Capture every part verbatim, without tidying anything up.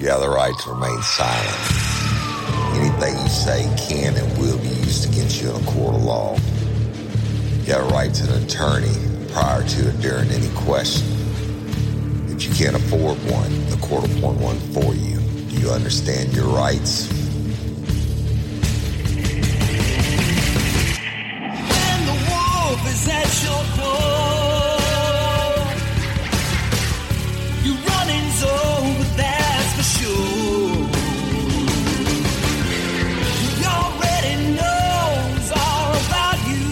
You have the right to remain silent. Anything you say can and will be used against you in a court of law. You have a right to an attorney prior to or during any question. If you can't afford one, the court will appoint one for you. Do you understand your rights? And the wolf is at your door. You're running over there. Sure. You already knows all about you.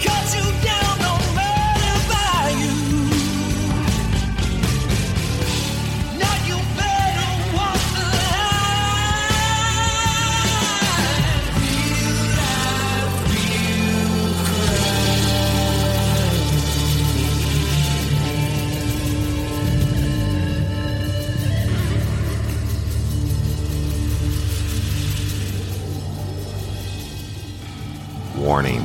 Cut you down on Murder Bayou. Now you better walk the line. Real life, real crime. Warning,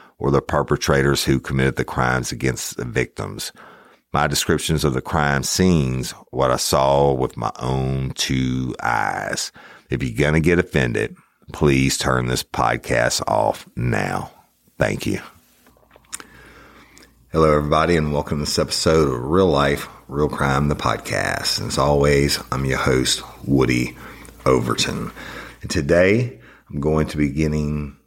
or the perpetrators who committed the crimes against the victims. My descriptions of the crime scenes, what I saw with my own two eyes. If you're going to get offended, please turn this podcast off now. Thank you. Hello, everybody, and welcome to this episode of Real Life, Real Crime, the podcast. And as always, I'm your host, Woody Overton. And today, I'm going to be getting...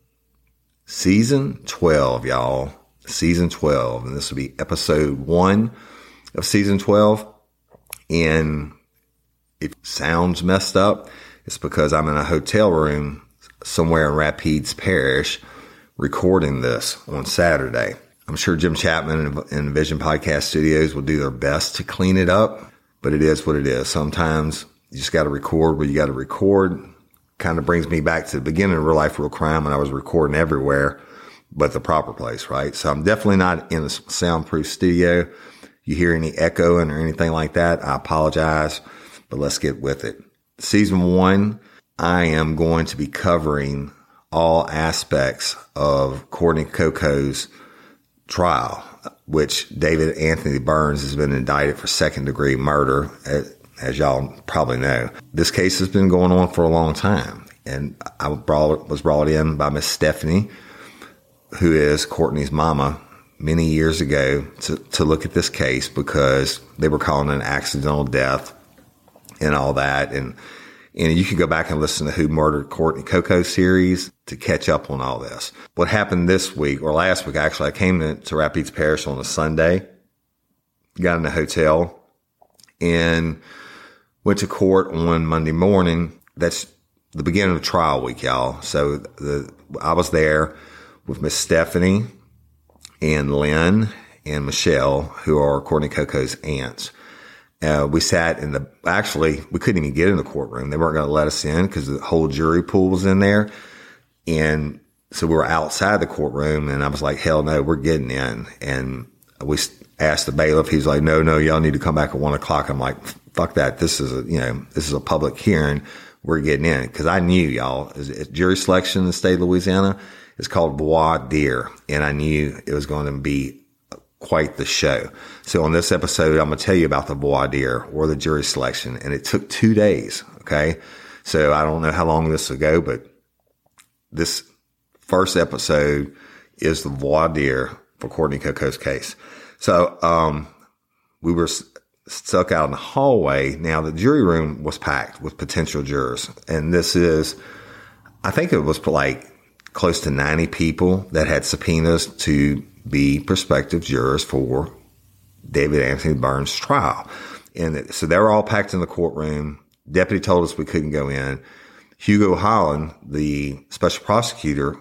Season twelve, y'all. Season twelve. And this will be episode one of season twelve. And it sounds messed up. It's because I'm in a hotel room somewhere in Rapides Parish recording this on Saturday. I'm sure Jim Chapman and Envision Podcast Studios will do their best to clean it up, but it is what it is. Sometimes you just got to record where you got to record. Kind of brings me back to the beginning of Real Life, Real Crime when I was recording everywhere but the proper place, right? So I'm definitely not in a soundproof studio. You hear any echoing or anything like that, I apologize, but let's get with it. Season one, I am going to be covering all aspects of Courtney Coco's trial, which David Anthony Burns has been indicted for second-degree murder at As y'all probably know, this case has been going on for a long time. And I brought, was brought in by Miss Stephanie, who is Courtney's mama, many years ago to, to look at this case because they were calling it an accidental death and all that. And, and you can go back and listen to Who Murdered Courtney Coco series to catch up on all this. What happened this week or last week, actually, I came to, to Rapides Parish on a Sunday, got in a hotel. and went to court on Monday morning. That's the beginning of trial week, y'all. So the I was there with Miss Stephanie and Lynn and Michelle, who are Courtney Coco's aunts. Uh, we sat in the, actually, we couldn't even get in the courtroom. They weren't going to let us in because the whole jury pool was in there. And so we were outside the courtroom, and I was like, hell no, we're getting in. And we asked the bailiff. He's like, no, no, y'all need to come back at one o'clock. I'm like, fuck that. This is a, you know, this is a public hearing. We're getting in. Cause I knew, y'all, it's jury selection in the state of Louisiana. It's called voir dire. And I knew it was going to be quite the show. So on this episode, I'm going to tell you about the voir dire, or the jury selection. And it took two days. Okay. So I don't know how long this will go, but this first episode is the voir dire for Courtney Coco's case. So, um, we were s- stuck out in the hallway. Now the jury room was packed with potential jurors. And this is, I think it was like close to ninety people that had subpoenas to be prospective jurors for David Anthony Burns' trial. And so they were all packed in the courtroom. Deputy told us we couldn't go in. Hugo Holland, the special prosecutor,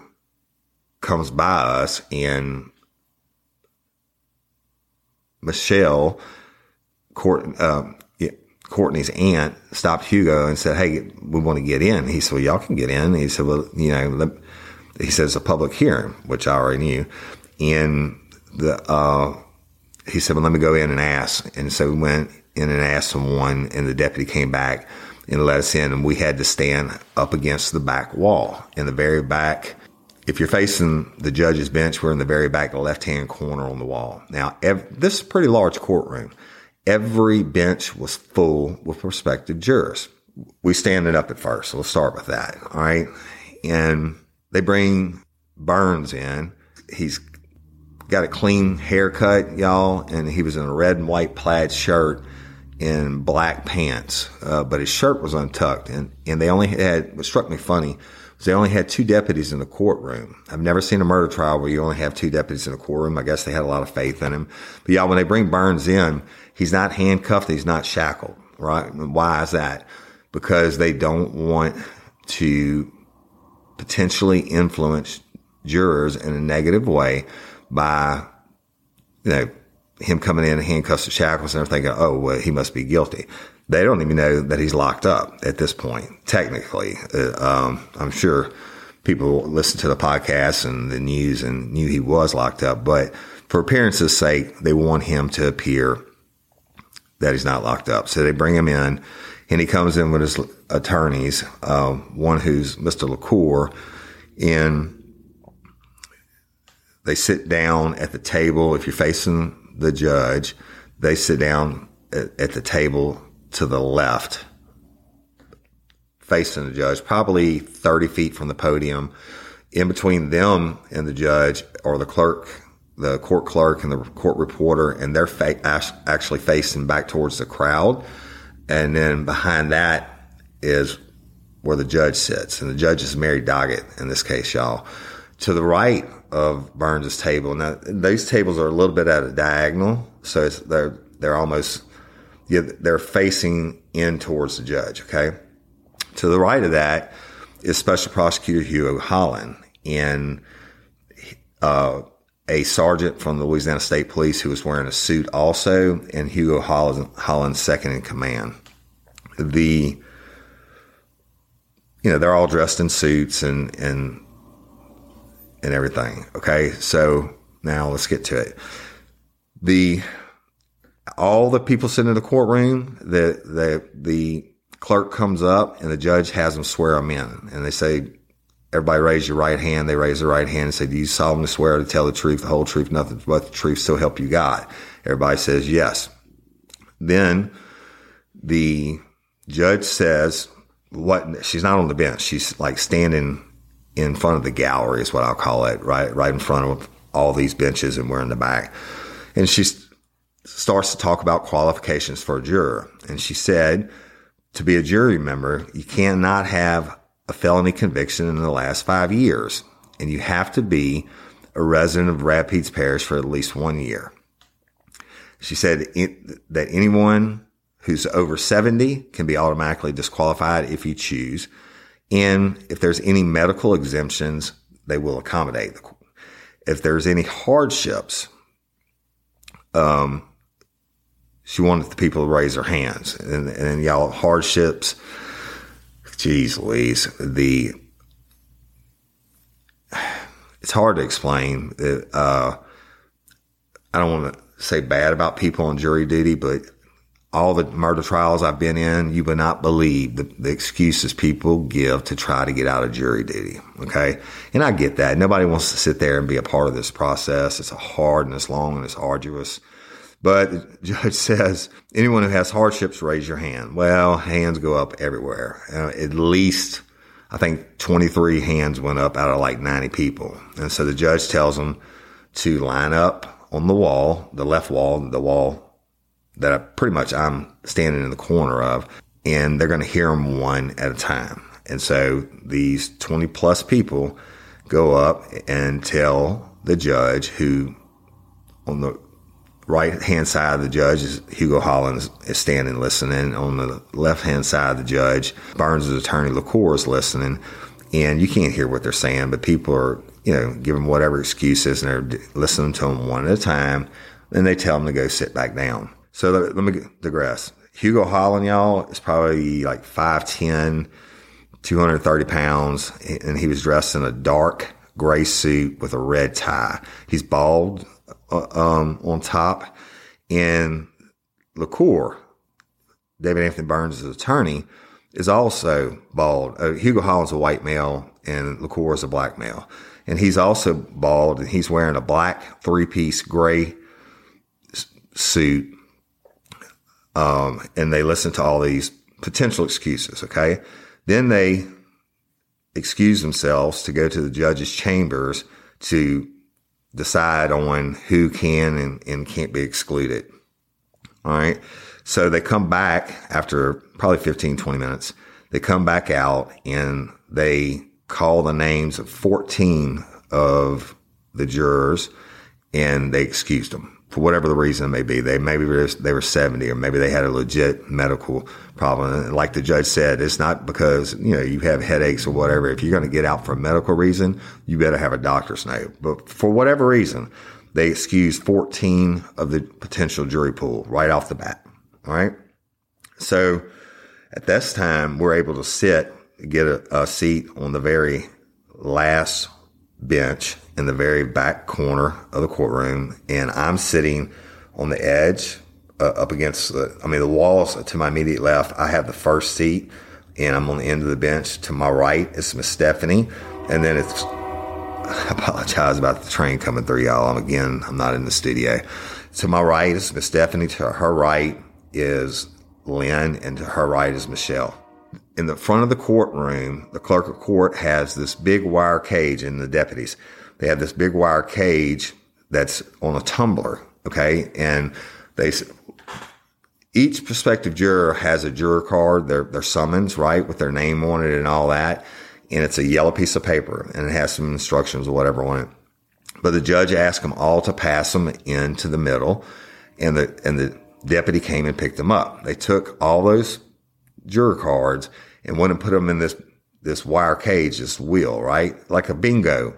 comes by us, and Michelle, Court, uh, Courtney's aunt, stopped Hugo and said, hey, we want to get in. He said, well, y'all can get in. And he said, well, you know, he says it's a public hearing, which I already knew. And the, uh, he said, well, let me go in and ask. And so we went in and asked someone, and the deputy came back and let us in. And we had to stand up against the back wall in the very back. If you're facing the judge's bench, we're in the very back, left-hand corner on the wall. Now, ev- this is a pretty large courtroom. Every bench was full with prospective jurors. We standing up at first. So let's start with that. All right. And they bring Burns in. He's got a clean haircut, y'all, and he was in a red and white plaid shirt and black pants, uh, but his shirt was untucked. And, and they only had, what struck me funny was they only had two deputies in the courtroom. I've never seen a murder trial where you only have two deputies in the courtroom. I guess they had a lot of faith in him. But y'all, when they bring Burns in, he's not handcuffed. He's not shackled, right? And why is that? Because they don't want to potentially influence jurors in a negative way by, you know, him coming in in handcuffs and shackles, and they're thinking, oh, well, he must be guilty. They don't even know that he's locked up at this point, technically. Uh, um, I'm sure people listen to the podcast and the news and knew he was locked up, but for appearance's sake, they want him to appear that he's not locked up. So they bring him in, and he comes in with his attorneys, uh, one who's Mister LaCour, and they sit down at the table. If you're facing the judge, they sit down at, at the table to the left, facing the judge, probably thirty feet from the podium. In between them and the judge are the clerk, the court clerk and the court reporter, and they're fa- actually facing back towards the crowd. And then behind that is where the judge sits. And the judge is Mary Doggett in this case, y'all. To the right of Burns' table. Now, those tables are a little bit at a diagonal, so it's, they're they're almost yeah, they're facing in towards the judge, okay? To the right of that is Special Prosecutor Hugo Holland and uh, a sergeant from the Louisiana State Police who was wearing a suit also, and Hugo Holland, Holland's second in command. The, you know, they're all dressed in suits and and and everything. Okay. So now let's get to it. The, all the people sitting in the courtroom, the, the, the clerk comes up and the judge has them swear them in. And they say, everybody raise your right hand. They raise their right hand and say, do you solemnly swear to tell the truth, the whole truth, nothing but the truth, so help you God? Everybody says yes. Then the judge says, what, she's not on the bench. She's like standing in front of the gallery is what I'll call it, right right in front of all these benches, and we're in the back. And she st- starts to talk about qualifications for a juror. And she said, to be a jury member, you cannot have a felony conviction in the last five years. And you have to be a resident of Rapides Parish for at least one year. She said it, that anyone who's over seventy can be automatically disqualified if you choose. And if there's any medical exemptions, they will accommodate. If there's any hardships, um, she wanted the people to raise their hands. And, and y'all, hardships, geez Louise, the, it's hard to explain. Uh, I don't want to say bad about people on jury duty, but all the murder trials I've been in, you would not believe the, the excuses people give to try to get out of jury duty, okay? And I get that. Nobody wants to sit there and be a part of this process. It's hard and it's long and it's arduous. But the judge says, anyone who has hardships, raise your hand. Well, hands go up everywhere. Uh, at least, I think, twenty-three hands went up out of like ninety people. And so the judge tells them to line up on the wall, the left wall, the wall that I pretty much I'm standing in the corner of, and they're going to hear them one at a time. And so these twenty plus people go up and tell the judge, who on the right hand side of the judge is Hugo Holland is, is standing listening. On the left hand side of the judge, Burns' attorney LaCour is listening, and you can't hear what they're saying, but people are, you know, giving whatever excuses, and they're listening to them one at a time. Then they tell them to go sit back down. So let me digress. Hugo Holland, y'all, is probably like five ten, two hundred thirty pounds, and he was dressed in a dark gray suit with a red tie. He's bald uh, um, on top. And LaCour, David Anthony Burns' attorney, is also bald. Uh, Hugo Holland's a white male, and LaCour is a black male. And he's also bald, and he's wearing a black three-piece gray suit. Um, and they listen to all these potential excuses, okay? Then they excuse themselves to go to the judge's chambers to decide on who can and, and can't be excluded, all right? So they come back after probably fifteen, twenty minutes. They come back out, and they call the names of fourteen of the jurors, and they excused them. For whatever the reason may be, they maybe were, they were seventy, or maybe they had a legit medical problem. And like the judge said, it's not because, you know, you have headaches or whatever. If you're going to get out for a medical reason, you better have a doctor's note. But for whatever reason, they excused fourteen of the potential jury pool right off the bat. All right. So at this time, we're able to sit, get a, a seat on the very last bench in the very back corner of the courtroom, and I'm sitting on the edge uh, up against the, I mean, the walls to my immediate left. I have the first seat, and I'm on the end of the bench. To my right is Miss Stephanie, and then it's, I apologize about the train coming through, y'all. I'm again, I'm not in the studio. To my right is Miss Stephanie. To her right is Lynn, and to her right is Michelle. In the front of the courtroom, the clerk of court has this big wire cage, and the deputies, they have this big wire cage that's on a tumbler, okay? And they, each prospective juror has a juror card, their their summons, right, with their name on it and all that, and it's a yellow piece of paper, and it has some instructions or whatever on it. But the judge asked them all to pass them into the middle, and the and the deputy came and picked them up. They took all those juror cards and went and put them in this this wire cage, this wheel, right, like a bingo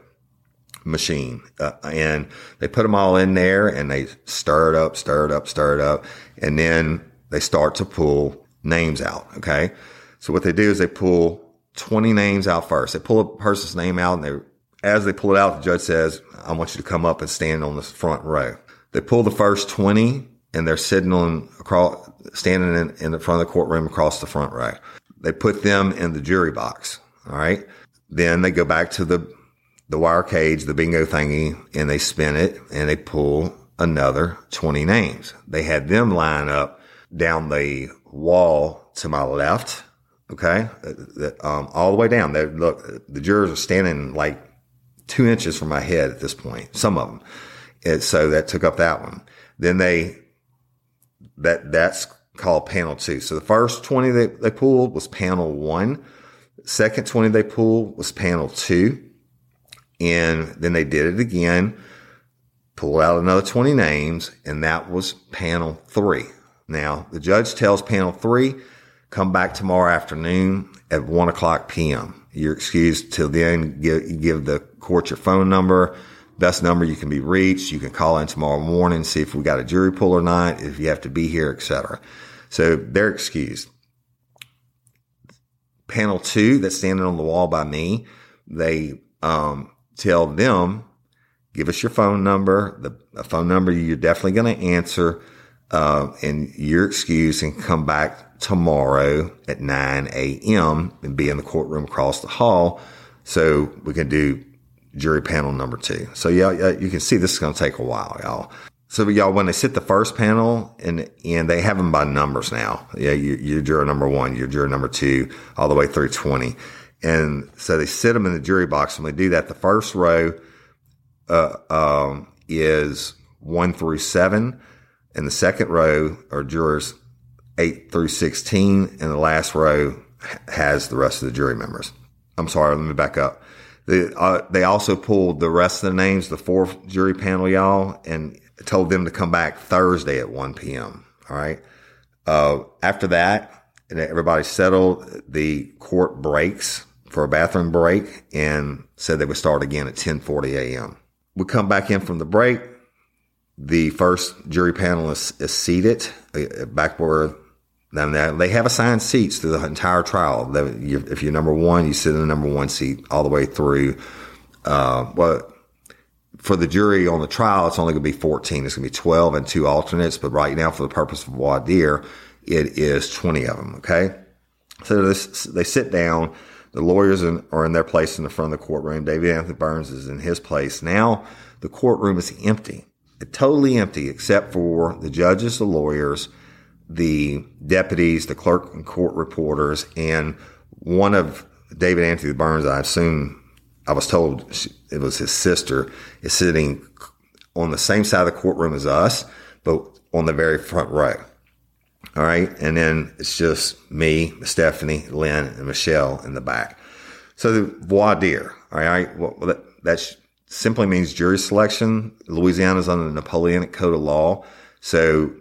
machine, uh, and they put them all in there, and they stir it up, stir it up, stir it up, and then they start to pull names out. Okay, so what they do is they pull twenty names out first. They pull a person's name out, and they, as they pull it out, the judge says, "I want you to come up and stand on the front row." They pull the first twenty, and they're sitting on across, standing in, in the front of the courtroom across the front row. They put them in the jury box. All right, then they go back to the the wire cage, the bingo thingy, and they spin it, and they pull another twenty names. They had them line up down the wall to my left, okay, um, all the way down. They, look, the jurors are standing like two inches from my head at this point, some of them. And so that took up that one. Then they, that that's called panel two. So the first twenty they, they pulled was panel one. Second twenty they pulled was panel two. And then they did it again, pulled out another twenty names, and that was panel three. Now, the judge tells panel three, come back tomorrow afternoon at one o'clock p.m. You're excused till then. Give, give the court your phone number, best number you can be reached. You can call in tomorrow morning, see if we got a jury pool or not, if you have to be here, et cetera. So they're excused. Panel two, that's standing on the wall by me, they um, tell them, give us your phone number, the a phone number you're definitely going to answer, uh, and you're excused and come back tomorrow at nine a.m. and be in the courtroom across the hall so we can do jury panel number two. So, yeah, you can see this is going to take a while, y'all. So, y'all, when they sit the first panel, and and they have them by numbers now. Yeah, you, you're juror number one, you're juror number two, all the way through twenty. And so they sit them in the jury box. When they do that, the first row uh, um, is one through seven, and the second row are jurors eight through sixteen, and the last row has the rest of the jury members. I'm sorry, let me back up. The, uh, they also pulled the rest of the names, the fourth jury panel, y'all, and told them to come back Thursday at one p.m. All right. Uh, after that, everybody settled. The court breaks for a bathroom break and said they would start again at ten forty a.m. We come back in from the break. The first jury panel is, is seated back where they have assigned seats through the entire trial. If you're number one, you sit in the number one seat all the way through. Uh, well, for the jury on the trial, it's only going to be fourteen. It's going to be twelve and two alternates. But right now, for the purpose of voir dire, it is twenty of them. Okay. So this, they sit down. The lawyers in, are in their place in the front of the courtroom. David Anthony Burns is in his place. Now the courtroom is empty, totally empty, except for the judges, the lawyers, the deputies, the clerk and court reporters, and one of David Anthony Burns, I assume, I was told it was his sister, is sitting on the same side of the courtroom as us, but on the very front row. All right. And then it's just me, Stephanie, Lynn, and Michelle in the back. So the voir dire. All right. Well, that, that simply means jury selection. Louisiana is under the Napoleonic Code of Law. So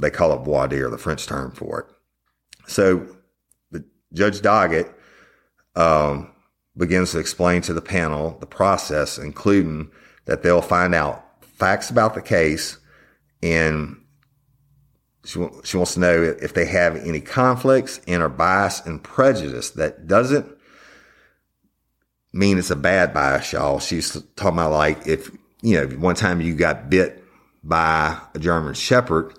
they call it voir dire, the French term for it. So the Judge Doggett, um, begins to explain to the panel the process, including that they'll find out facts about the case, and she, she wants to know if they have any conflicts and are biased and prejudiced. That doesn't mean it's a bad bias, y'all. She's talking about, like, if, you know, one time you got bit by a German Shepherd,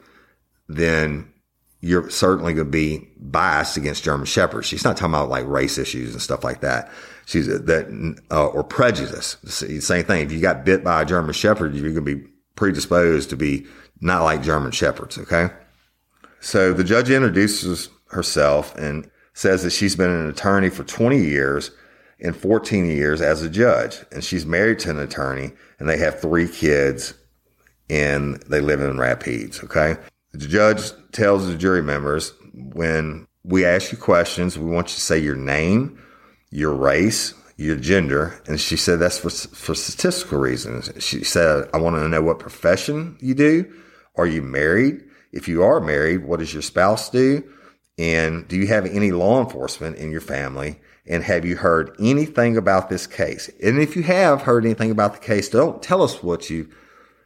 then you're certainly going to be biased against German Shepherds. She's not talking about, like, race issues and stuff like that. She's that, uh, or prejudice. It's the same thing. If you got bit by a German Shepherd, you're going to be predisposed to be not like German Shepherds. Okay. So the judge introduces herself and says that she's been an attorney for twenty years and fourteen years as a judge. And she's married to an attorney, and they have three kids, and they live in Rapides. Okay. The judge tells the jury members, when we ask you questions, we want you to say your name, your race, your gender. And she said that's for for statistical reasons. She said, I want to know what profession you do. Are you married? If you are married, what does your spouse do? And do you have any law enforcement in your family? And have you heard anything about this case? And if you have heard anything about the case, don't tell us what you've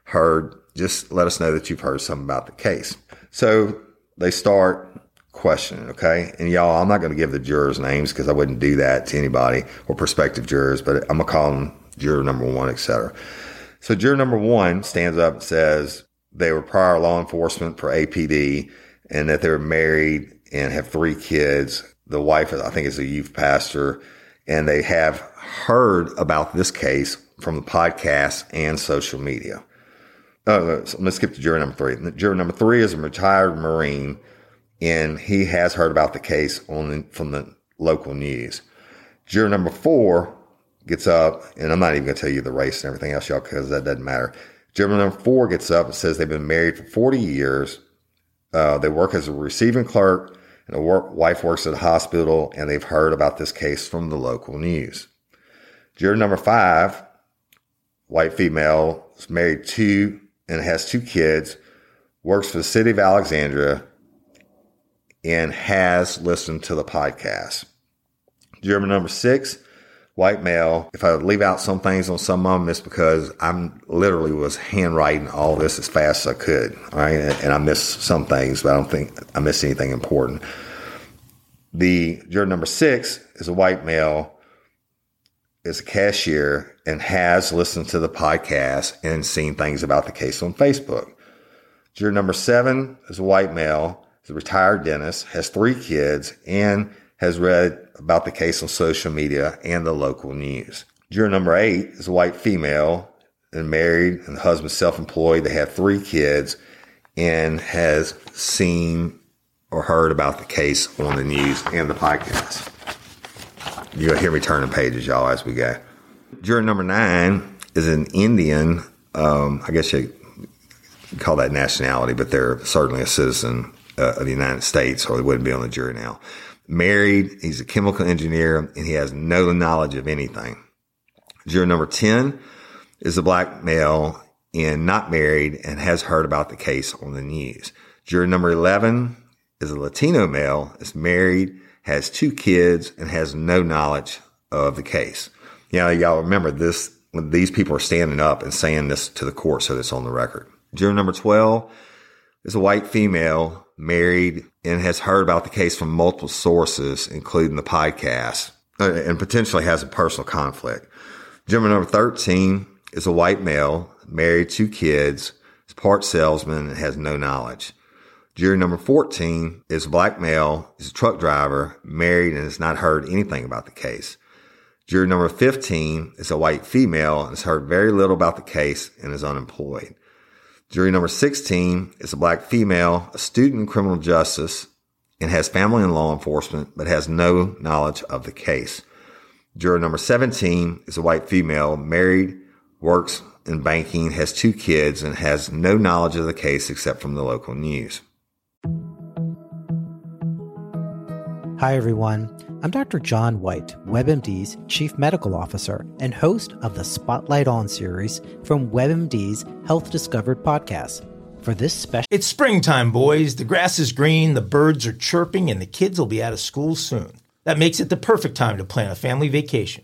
heard. Just let us know that you've heard something about the case. So they start questioning, okay? And y'all, I'm not going to give the jurors names because I wouldn't do that to anybody or prospective jurors, but I'm going to call them juror number one, et cetera. So juror number one stands up and says they were prior law enforcement for A P D and that they were married and have three kids. The wife, I think, is a youth pastor, and they have heard about this case from the podcast and social media. Oh, no, so let's skip to juror number three. Juror number three is a retired Marine, and he has heard about the case on the, from the local news. Juror number four gets up, and I'm not even going to tell you the race and everything else, y'all, because that doesn't matter. Juror number four gets up and says they've been married for forty years. Uh, they work as a receiving clerk, and the work, wife works at a hospital, and they've heard about this case from the local news. Juror number five, white female, is married to and has two kids, works for the city of Alexandria, and has listened to the podcast. German number six, white male. If I leave out some things on some of them, it's because I'm literally was handwriting all this as fast as I could. All right. And I missed some things, but I don't think I missed anything important. The juror number six is a white male, is a cashier, and has listened to the podcast and seen things about the case on Facebook. Juror number seven is a white male, is a retired dentist, has three kids, and has read about the case on social media and the local news. Juror number eight is a white female and married, and the husband's self-employed. They have three kids and has seen or heard about the case on the news and the podcast. You'll hear me turning pages, y'all, as we go. Juror number nine is an Indian. Um, I guess you call that nationality, but they're certainly a citizen uh, of the United States, or they wouldn't be on the jury now. Married, he's a chemical engineer, and he has no knowledge of anything. Juror number ten is a black male and not married and has heard about the case on the news. Juror number eleven is a Latino male, is married, has two kids, and has no knowledge of the case. Yeah, y'all remember this, when these people are standing up and saying this to the court so it's on the record. Juror number twelve is a white female, married, and has heard about the case from multiple sources, including the podcast, and potentially has a personal conflict. Juror number thirteen is a white male, married, two kids, is part salesman, and has no knowledge. Juror number fourteen is a black male, is a truck driver, married, and has not heard anything about the case. Juror number fifteen is a white female and has heard very little about the case and is unemployed. Jury number sixteen is a black female, a student in criminal justice, and has family in law enforcement, but has no knowledge of the case. Juror number seventeen is a white female, married, works in banking, has two kids, and has no knowledge of the case except from the local news. Hi, everyone. I'm Doctor John White, WebMD's Chief Medical Officer and host of the Spotlight On series from WebMD's Health Discovered podcast. For this special... It's springtime, boys. The grass is green, the birds are chirping, and the kids will be out of school soon. That makes it the perfect time to plan a family vacation.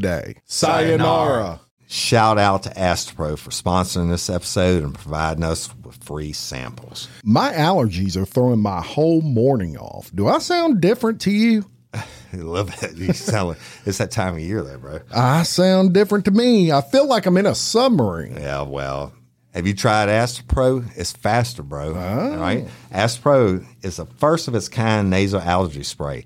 Day. Sayonara. Shout out to Astepro for sponsoring this episode and providing us with free samples. My allergies are throwing my whole morning off. Do I sound different to you? I love that. You sound like, it's that time of year though, bro. I sound different to me. I feel like I'm in a submarine. Yeah, well, have you tried Astepro? It's faster, bro. Oh. All right. Astepro is the first of its kind nasal allergy spray.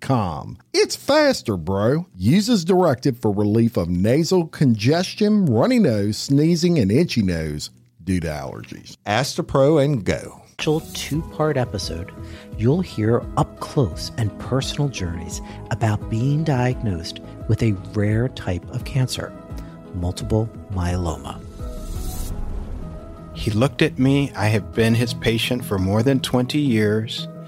com. It's faster, bro. Uses directed for relief of nasal congestion, runny nose, sneezing, and itchy nose due to allergies. Astepro and go. Two-part episode, you'll hear up close and personal journeys about being diagnosed with a rare type of cancer, multiple myeloma. He looked at me. I have been his patient for more than twenty years,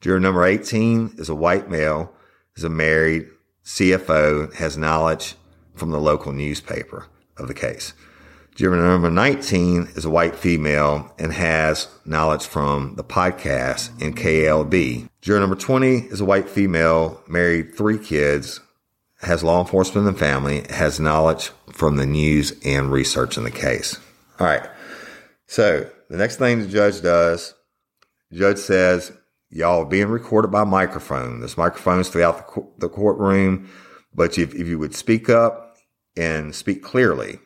Juror number eighteen is a white male, is a married C F O, has knowledge from the local newspaper of the case. Juror number nineteen is a white female and has knowledge from the podcast in K L B. Juror number twenty is a white female, married, three kids, has law enforcement and family, has knowledge from the news and research in the case. All right. So the next thing the judge does, the judge says, "Y'all are being recorded by microphone. There's microphones throughout the, co- the courtroom, but if, if you would speak up and speak clearly,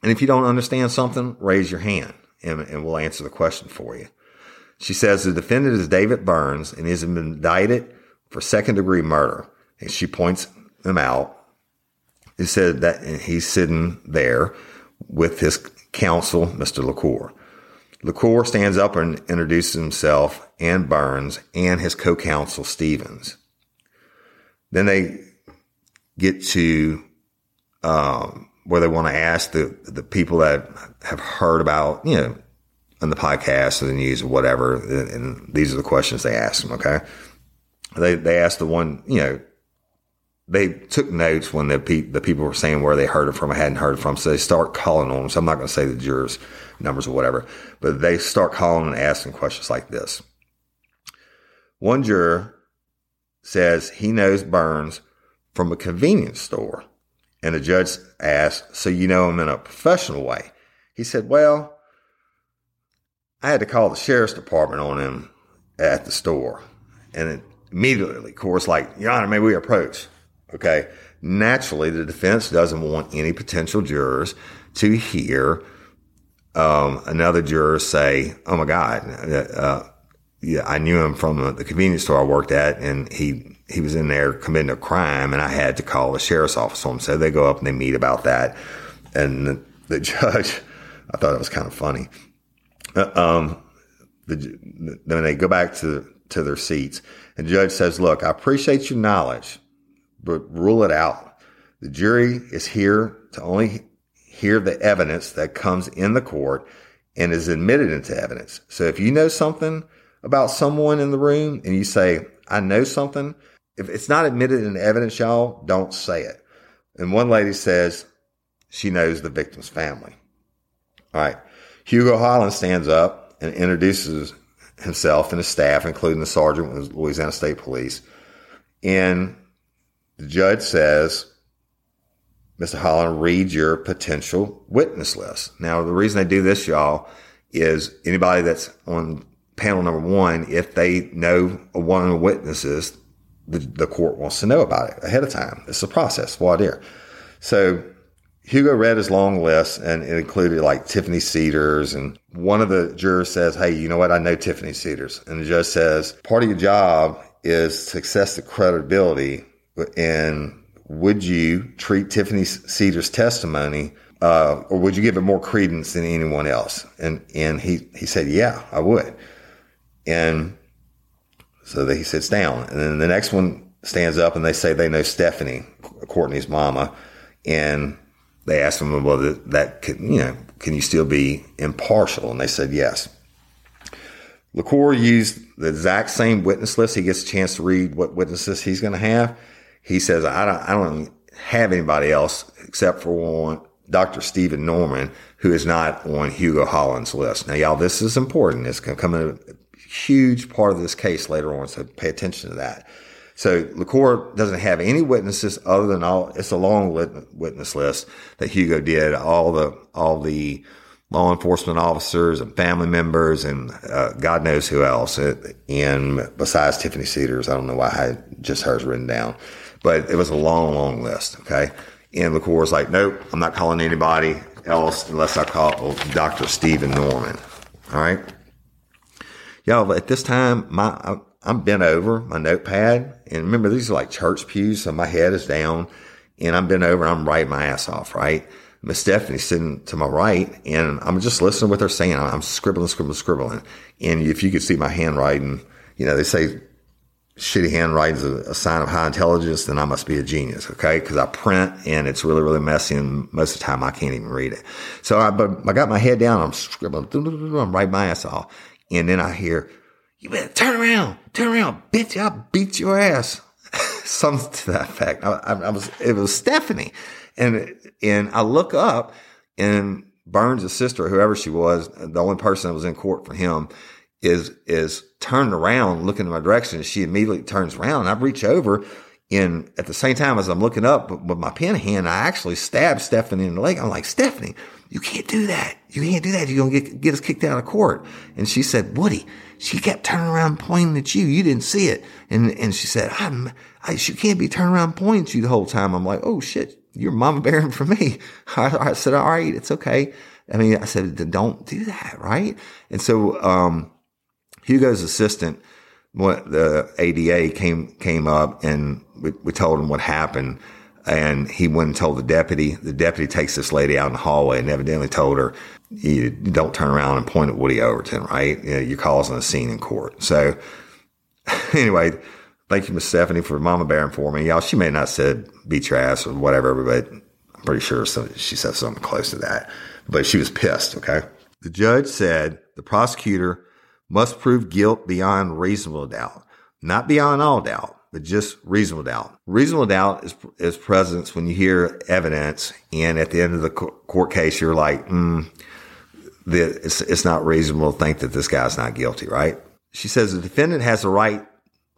and if you don't understand something, raise your hand, and, and we'll answer the question for you." She says the defendant is David Burns, and he's been indicted for second-degree murder, and she points him out. He said that and he's sitting there with his counsel, Mister LaCour. LaCour stands up and introduces himself and Burns and his co-counsel, Stevens. Then they get to um, where they want to ask the, the people that have heard about, you know, on the podcast or the news or whatever, and, and these are the questions they ask them, okay? They they asked the one, you know, they took notes when the, pe- the people were saying where they heard it from, I hadn't heard it from, so they start calling on them. So I'm not going to say the jurors' numbers or whatever, but they start calling and asking questions like this. One juror says he knows Burns from a convenience store, and the judge asked, "So you know him in a professional way?" He said, "Well, I had to call the sheriff's department on him at the store." And it immediately, of course, like, "Your Honor, may we approach?" Okay, naturally, the defense doesn't want any potential jurors to hear um, another juror say, "Oh my God, uh, yeah, I knew him from the convenience store I worked at, and he he was in there committing a crime, and I had to call the sheriff's office on him." So they go up and they meet about that, and the, the judge, I thought it was kind of funny. Uh, um, the, then they go back to to their seats, and the judge says, "Look, I appreciate your knowledge, but rule it out. The jury is here to only hear the evidence that comes in the court and is admitted into evidence. So if you know something about someone in the room and you say, 'I know something,' if it's not admitted in evidence, y'all, don't say it. And one lady says she knows the victim's family. All right. Hugo Holland stands up and introduces himself and his staff, including the sergeant with the Louisiana State Police. And the judge says, Mister Holland, read your potential witness list. Now, the reason they do this, y'all, is anybody that's on panel number one, if they know one of the witnesses, the, the court wants to know about it ahead of time. It's a process. Why there? So Hugo read his long list, and it included like Tiffany Cedars. And one of the jurors says, hey, you know what? I know Tiffany Cedars. And the judge says, part of your job is to assess the credibility, and would you treat Tiffany Cedars' testimony, uh, or would you give it more credence than anyone else? And and he, he said, yeah, I would. And so he sits down. And then the next one stands up, and they say they know Stephanie, Courtney's mama. And they asked him whether that could, you know, can you still be impartial? And they said yes. LaCour used the exact same witness list. He gets a chance to read what witnesses he's going to have. He says, I don't, I don't have anybody else except for one, Doctor Stephen Norman, who is not on Hugo Holland's list. Now, y'all, this is important. It's going to come in a huge part of this case later on, so pay attention to that. So LaCour doesn't have any witnesses other than all, it's a long witness list that Hugo did. All the, all the law enforcement officers and family members and uh, God knows who else. And besides Tiffany Cedars, I don't know why I had just hers written down, but it was a long, long list. Okay. And LaCour was like, nope, I'm not calling anybody else unless I call Doctor Stephen Norman. All right. Y'all, at this time, my, I, I'm bent over my notepad, and remember, these are like church pews, so my head is down, and I'm bent over, and I'm writing my ass off, right? Miss Stephanie's sitting to my right, and I'm just listening what they're saying. I'm scribbling, scribbling, scribbling. And if you could see my handwriting, you know, they say shitty handwriting is a, a sign of high intelligence, then I must be a genius, okay? Because I print, and it's really, really messy, and most of the time I can't even read it. So I, but I got my head down, I'm scribbling, I'm writing my ass off, and then I hear, you better turn around, turn around, bitch, I'll beat your ass. Something to that effect. I, I was, it was Stephanie. And, and I look up, and Burns' sister, whoever she was, the only person that was in court for him is, is turned around, looking in my direction. She immediately turns around, and I reach over, and at the same time as I'm looking up with my pen hand, I actually stab Stephanie in the leg. I'm like, Stephanie, you can't do that. You can't do that. You're going to get, get us kicked out of court. And she said, Woody, she kept turning around pointing at you. You didn't see it. And and she said, I'm, I, she can't be turning around pointing at you the whole time. I'm like, oh, shit, you're mama bearing for me. I, I said, all right, it's okay. I mean, I said, don't do that, right? And so um, Hugo's assistant, what the A D A came came up, and we, we told him what happened. And he went and told the deputy. The deputy takes this lady out in the hallway and evidently told her, you don't turn around and point at Woody Overton, right? You know, you're causing a scene in court. So anyway, thank you, Miss Stephanie, for mama bearing for me. Y'all, she may not have said beat your ass or whatever, but I'm pretty sure she said something close to that. But she was pissed, okay? The judge said the prosecutor must prove guilt beyond reasonable doubt, not beyond all doubt, but just reasonable doubt. Reasonable doubt is is presence when you hear evidence, and at the end of the court case, you're like, mm, the, it's, it's not reasonable to think that this guy's not guilty, right? She says the defendant has the right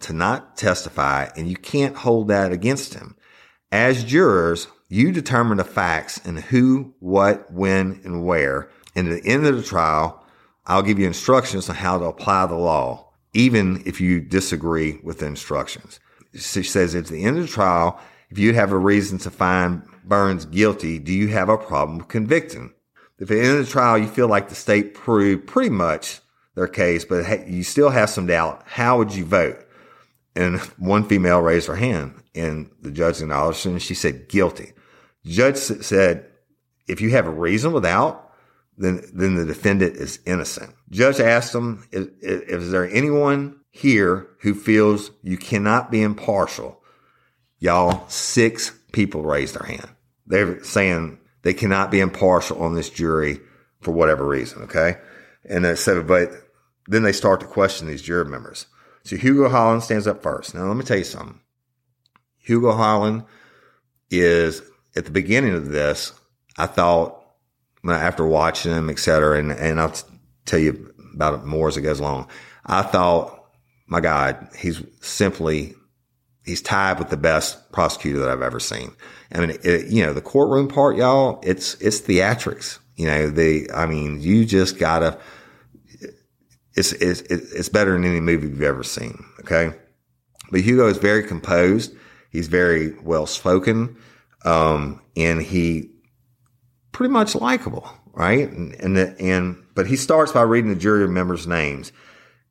to not testify, and you can't hold that against him. As jurors, you determine the facts and who, what, when, and where. And at the end of the trial, I'll give you instructions on how to apply the law, even if you disagree with the instructions. She says, at the end of the trial, if you have a reason to find Burns guilty, do you have a problem convicting? If at the end of the trial you feel like the state proved pretty much their case, but you still have some doubt, how would you vote? And one female raised her hand, and the judge acknowledged her, and she said, guilty. The judge said, if you have a reasonable doubt, then then the defendant is innocent. Judge asked them, is, is there anyone here who feels you cannot be impartial? Y'all, six people raised their hand. They're saying they cannot be impartial on this jury for whatever reason, okay? And so, but then they start to question these jury members. So Hugo Holland stands up first. Now, let me tell you something. Hugo Holland is, at the beginning of this, I thought, after watching him, et cetera, and, and I'll tell you about it more as it goes along, I thought, my God, he's simply, he's tied with the best prosecutor that I've ever seen. I mean, it, you know, the courtroom part, y'all, it's, it's theatrics. You know, the, I mean, you just gotta, it's, it's, it's better than any movie you've ever seen. Okay. But Hugo is very composed. He's very well spoken. Um, and he pretty much likable. Right. And, and, the, and, but he starts by reading the jury members' names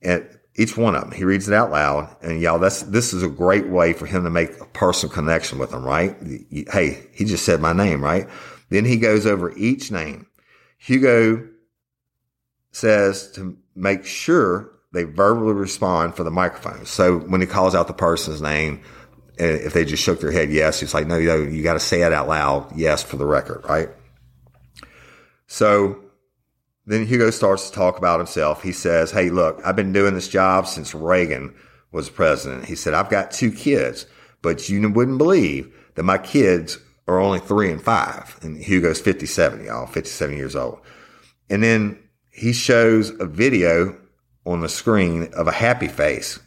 at each one of them. He reads it out loud. And y'all, that's, this is a great way for him to make a personal connection with them. Right. Hey, he just said my name. Right. Then he goes over each name. Hugo says to make sure they verbally respond for the microphone. So when he calls out the person's name, if they just shook their head yes, he's like, no, you know, you got to say it out loud, yes, for the record, right? So then Hugo starts to talk about himself. He says, hey, look, I've been doing this job since Reagan was president. He said, I've got two kids, but you wouldn't believe that my kids are only three and five. And Hugo's fifty-seven, y'all, fifty-seven years old. And then he shows a video on the screen of a happy face.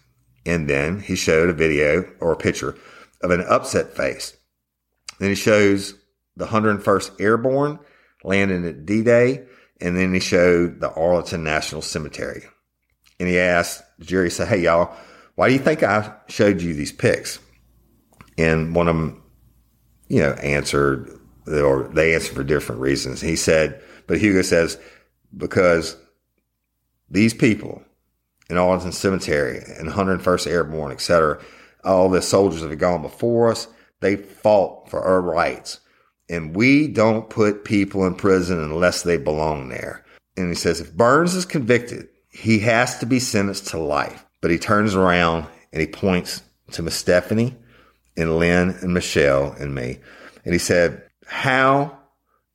And then he showed a video or a picture of an upset face. Then he shows the one hundred first Airborne landing at D-Day. And then he showed the Arlington National Cemetery. And he asked the jury, said, hey, y'all, why do you think I showed you these pics? And one of them, you know, answered, or they answered for different reasons. He said, but Hugo says, because these people in Arlington Cemetery and one hundred first Airborne, et cetera, all the soldiers that have gone before us, they fought for our rights. And we don't put people in prison unless they belong there. And he says, if Burns is convicted, he has to be sentenced to life. But he turns around and he points to Miss Stephanie and Lynn and Michelle and me. And he said, how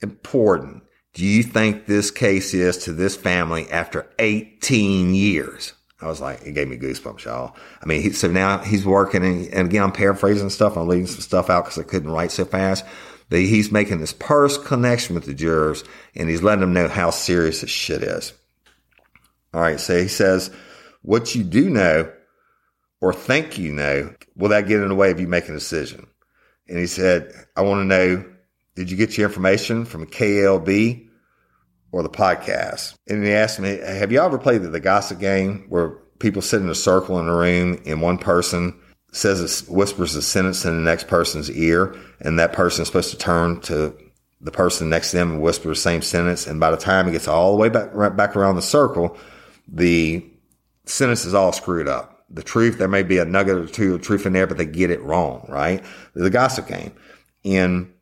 important do you think this case is to this family after eighteen years? I was like, it gave me goosebumps, y'all. I mean, he, so now he's working, and, and again, I'm paraphrasing stuff. I'm leaving some stuff out because I couldn't write so fast. But he's making this personal connection with the jurors, and he's letting them know how serious this shit is. All right, so he says, what you do know or think you know, will that get in the way of you making a decision? And he said, I want to know, did you get your information from K L B or the podcast? And he asked me, have you ever played the gossip game where people sit in a circle in a room and one person says, whispers a sentence in the next person's ear, and that person is supposed to turn to the person next to them and whisper the same sentence. And by the time it gets all the way back, right back around the circle, the sentence is all screwed up. The truth, there may be a nugget or two of truth in there, but they get it wrong, right? The gossip game. And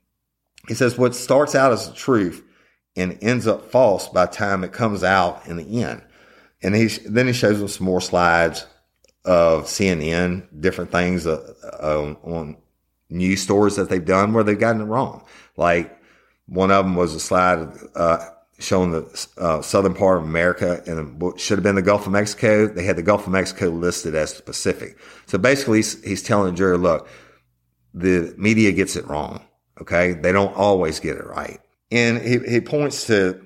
he says, what starts out as the truth and ends up false by the time it comes out in the end. And he, then he shows them some more slides of C N N, different things uh, uh, on news stories that they've done where they've gotten it wrong. Like one of them was a slide uh showing the uh, southern part of America and what should have been the Gulf of Mexico. They had the Gulf of Mexico listed as the Pacific. So basically he's, he's telling the jury, look, the media gets it wrong. Okay. They don't always get it right. And he, he points to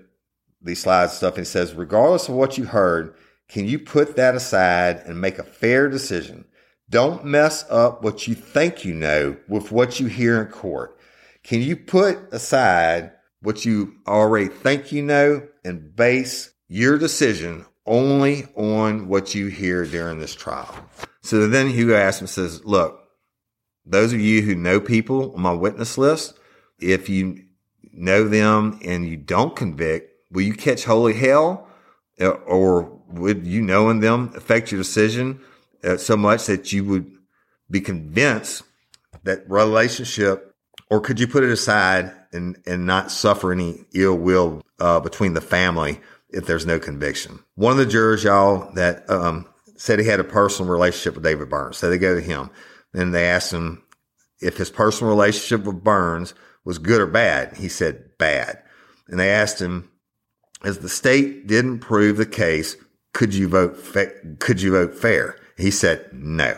these slides and stuff and says, regardless of what you heard, can you put that aside and make a fair decision? Don't mess up what you think you know with what you hear in court. Can you put aside what you already think you know and base your decision only on what you hear during this trial? So then Hugo asks him, says, look, those of you who know people on my witness list, if you know them and you don't convict, will you catch holy hell? Or would you knowing them affect your decision so much that you would be convinced that relationship, or could you put it aside and, and not suffer any ill will uh, between the family if there's no conviction? One of the jurors, y'all, that um, said he had a personal relationship with David Burns. So they go to him and they asked him if his personal relationship with Burns was good or bad. He said bad. And they asked him, as the state didn't prove the case, could you vote fa- could you vote fair? He said no.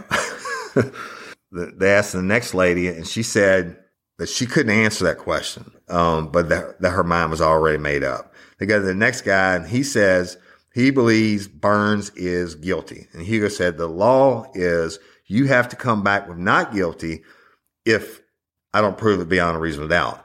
the, they asked the next lady, and she said that she couldn't answer that question, um, but that, that her mind was already made up. They go to the next guy, and he says he believes Burns is guilty. And Hugo said the law is you have to come back with not guilty if I don't prove it beyond a reasonable doubt.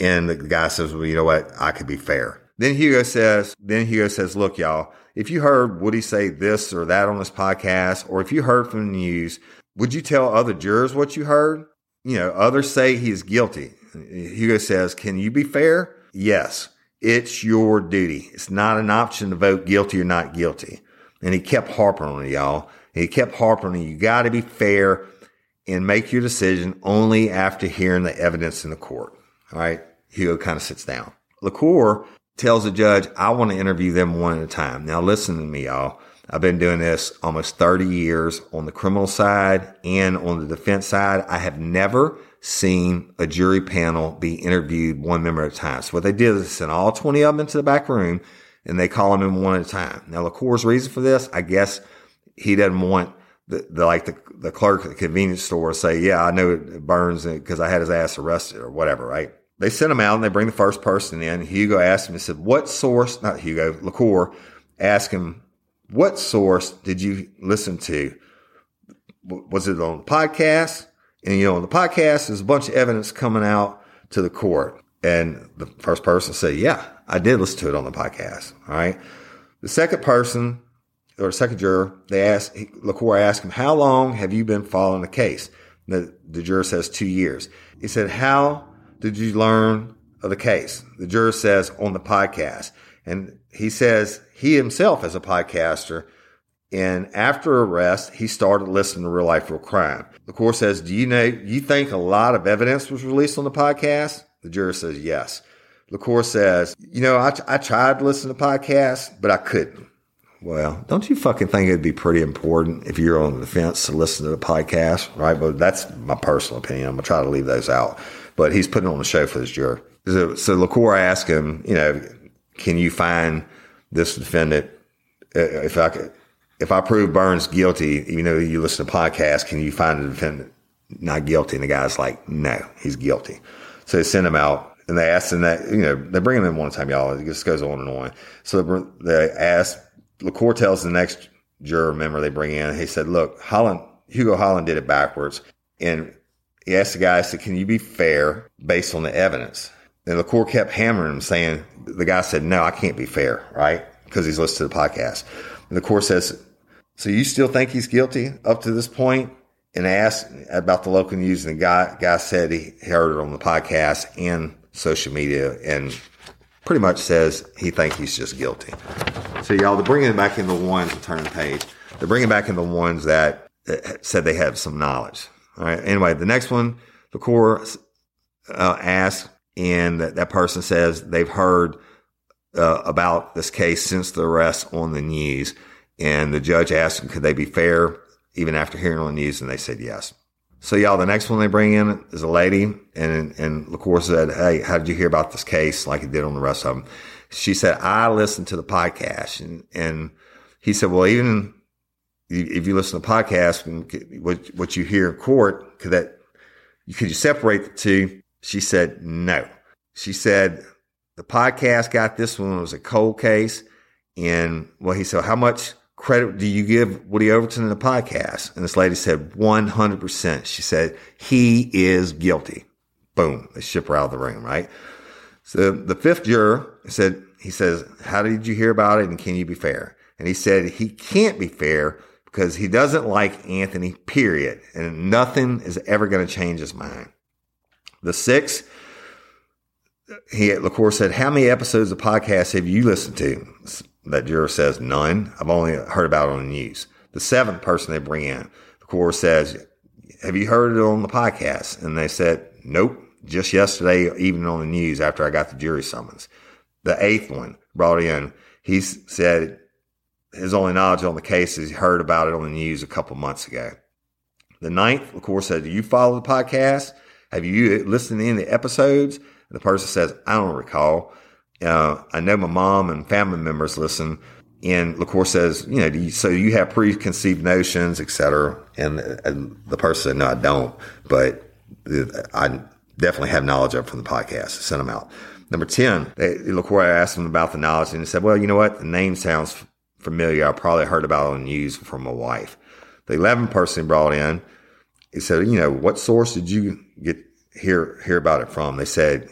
And the guy says, well, you know what? I could be fair. Then Hugo says, then Hugo says, look, y'all, if you heard Woody say this or that on this podcast, or if you heard from the news, would you tell other jurors what you heard? You know, others say he's guilty. Hugo says, can you be fair? Yes, it's your duty. It's not an option to vote guilty or not guilty. And he kept harping on it, y'all. He kept harping on it. You got to be fair and make your decision only after hearing the evidence in the court. All right. Hugo kind of sits down. LaCour tells the judge, I want to interview them one at a time. Now, listen to me, y'all. I've been doing this almost thirty years on the criminal side and on the defense side. I have never seen a jury panel be interviewed one member at a time. So what they did is they sent all twenty of them into the back room, and they call them in one at a time. Now, LaCour's reason for this, I guess he doesn't want the, the like the, the clerk at the convenience store to say, yeah, I know it Burns because I had his ass arrested or whatever, right? They send him out, and they bring the first person in. Hugo asked him, he said, what source, not Hugo, LaCour, asked him, what source did you listen to? Was it on the podcast? And, you know, on the podcast, there's a bunch of evidence coming out to the court. And the first person said, yeah, I did listen to it on the podcast. All right. The second person or second juror, they asked, LaCour asked him, how long have you been following the case? The, the juror says two years. He said, how did you learn of the case? The juror says on the podcast. And he says he himself is a podcaster. And after arrest, he started listening to Real Life Real Crime. LaCour says, do you know, you think a lot of evidence was released on the podcast? The juror says, yes. LaCour says, you know, I, I tried to listen to podcasts, but I couldn't. Well, don't you fucking think it'd be pretty important if you're on the fence to listen to the podcast, right? But that's my personal opinion. I'm going to try to leave those out. But he's putting on a show for this juror. So, so LaCour asked him, you know, can you find this defendant? If I could, if I prove Burns guilty, even though you listen to podcasts, can you find the defendant not guilty? And the guy's like, no, he's guilty. So they send him out, and they asked him that, you know, they bring him in one time, y'all. It just goes on and on. So they asked, LaCour tells the next juror member they bring in, he said, look, Holland, Hugo Holland did it backwards. And he asked the guy, I said, can you be fair based on the evidence? And LaCour kept hammering him, saying, the guy said, no, I can't be fair, right? Because he's listened to the podcast. And LaCour says, so you still think he's guilty up to this point? And I asked about the local news, and the guy, guy said he heard it on the podcast and social media, and pretty much says he thinks he's just guilty. So, y'all, they're bringing back in the ones, to turn the page, they're bringing back in the ones that said they have some knowledge. All right. Anyway, the next one, LaCour uh, asked, and that, that person says they've heard uh, about this case since the arrest on the news. And the judge asked them, could they be fair even after hearing on the news? And they said yes. So, y'all, the next one they bring in is a lady. And, and LaCour said, hey, how did you hear about this case like it did on the rest of them? She said, I listened to the podcast. And, and he said, well, even if you listen to podcasts and what, what you hear in court, could that, could you separate the two? She said, no. She said, the podcast got this one. It was a cold case. And, well, he said, how much credit do you give Woody Overton in the podcast? And this lady said, one hundred percent. She said, he is guilty. Boom. They ship her out of the room, right? So the fifth juror said, he says, how did you hear about it? And can you be fair? And he said, he can't be fair because he doesn't like Anthony, period. And nothing is ever going to change his mind. The sixth, he, LaCour said, how many episodes of podcasts have you listened to? That juror says, none. I've only heard about it on the news. The seventh person they bring in, LaCour says, have you heard it on the podcast? And they said, nope, just yesterday, even on the news after I got the jury summons. The eighth one brought in, he said his only knowledge on the case is he heard about it on the news a couple months ago. The ninth, LaCour said, do you follow the podcast? Have you listened to any of the episodes? And the person says, I don't recall. Uh, I know my mom and family members listen. And LaCour says, you know, do you, so you have preconceived notions, et cetera. And the person said, no, I don't, but I definitely have knowledge of it from the podcast. So send them out. Number ten, they, LaCour asked him about the knowledge, and he said, well, you know what? The name sounds familiar. I probably heard about it on the news from my wife. The eleventh person brought in, he said, you know, what source did you get hear hear about it from? They said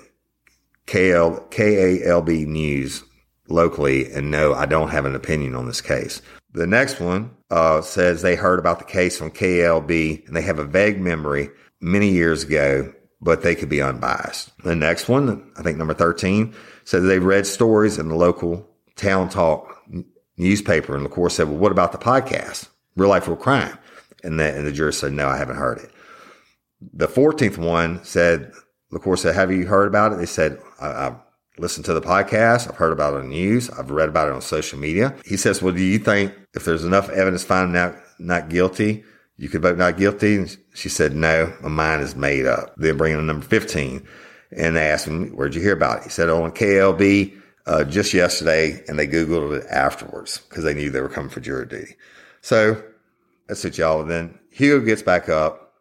K A L B News locally, and no, I don't have an opinion on this case. The next one uh, says they heard about the case from K L B, and they have a vague memory many years ago, but they could be unbiased. The next one, I think number thirteen, said they read stories in the local town talk newspaper, and LaCour said, well, what about the podcast, Real Life Real Crime? And the, and the juror said, no, I haven't heard it. The fourteenth one said, LaCour said, have you heard about it? They said, I, I've listened to the podcast. I've heard about it on the news. I've read about it on social media. He says, well, do you think if there's enough evidence finding out not guilty, you could vote not guilty? And she said, no, my mind is made up. They bring in number fifteen. And they asked him, where'd you hear about it? He said, on K L B uh, just yesterday. And they Googled it afterwards because they knew they were coming for jury duty. So that's it, y'all. Then Hugo gets back up.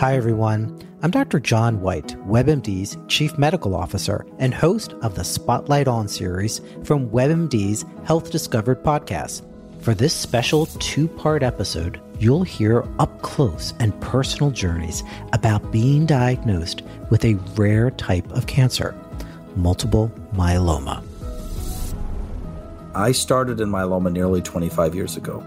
Hi, everyone. I'm Doctor John White, WebMD's Chief Medical Officer and host of the Spotlight On series from WebMD's Health Discovered podcast. For this special two-part episode, you'll hear up-close and personal journeys about being diagnosed with a rare type of cancer, multiple myeloma. I started in myeloma nearly twenty-five years ago,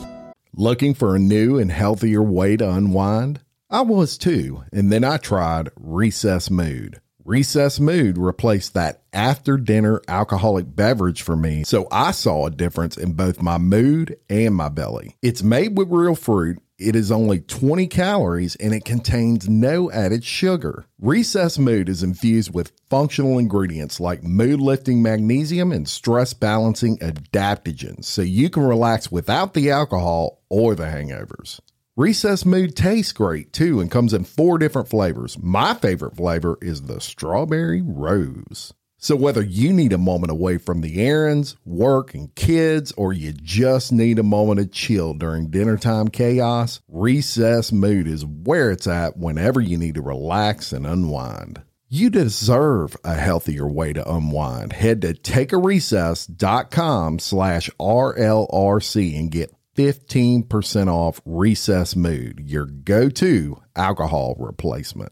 Looking for a new and healthier way to unwind? I was too, and then I tried Recess Mood. Recess Mood replaced that after-dinner alcoholic beverage for me, so I saw a difference in both my mood and my belly. It's made with real fruit. It is only twenty calories, and it contains no added sugar. Recess Mood is infused with functional ingredients like mood-lifting magnesium and stress-balancing adaptogens, so you can relax without the alcohol or the hangovers. Recess Mood tastes great, too, and comes in four different flavors. My favorite flavor is the strawberry rose. So whether you need a moment away from the errands, work, and kids, or you just need a moment of chill during dinnertime chaos, Recess Mood is where it's at whenever you need to relax and unwind. You deserve a healthier way to unwind. Head to takearecess.com slash RLRC and get fifteen percent off Recess Mood, your go-to alcohol replacement.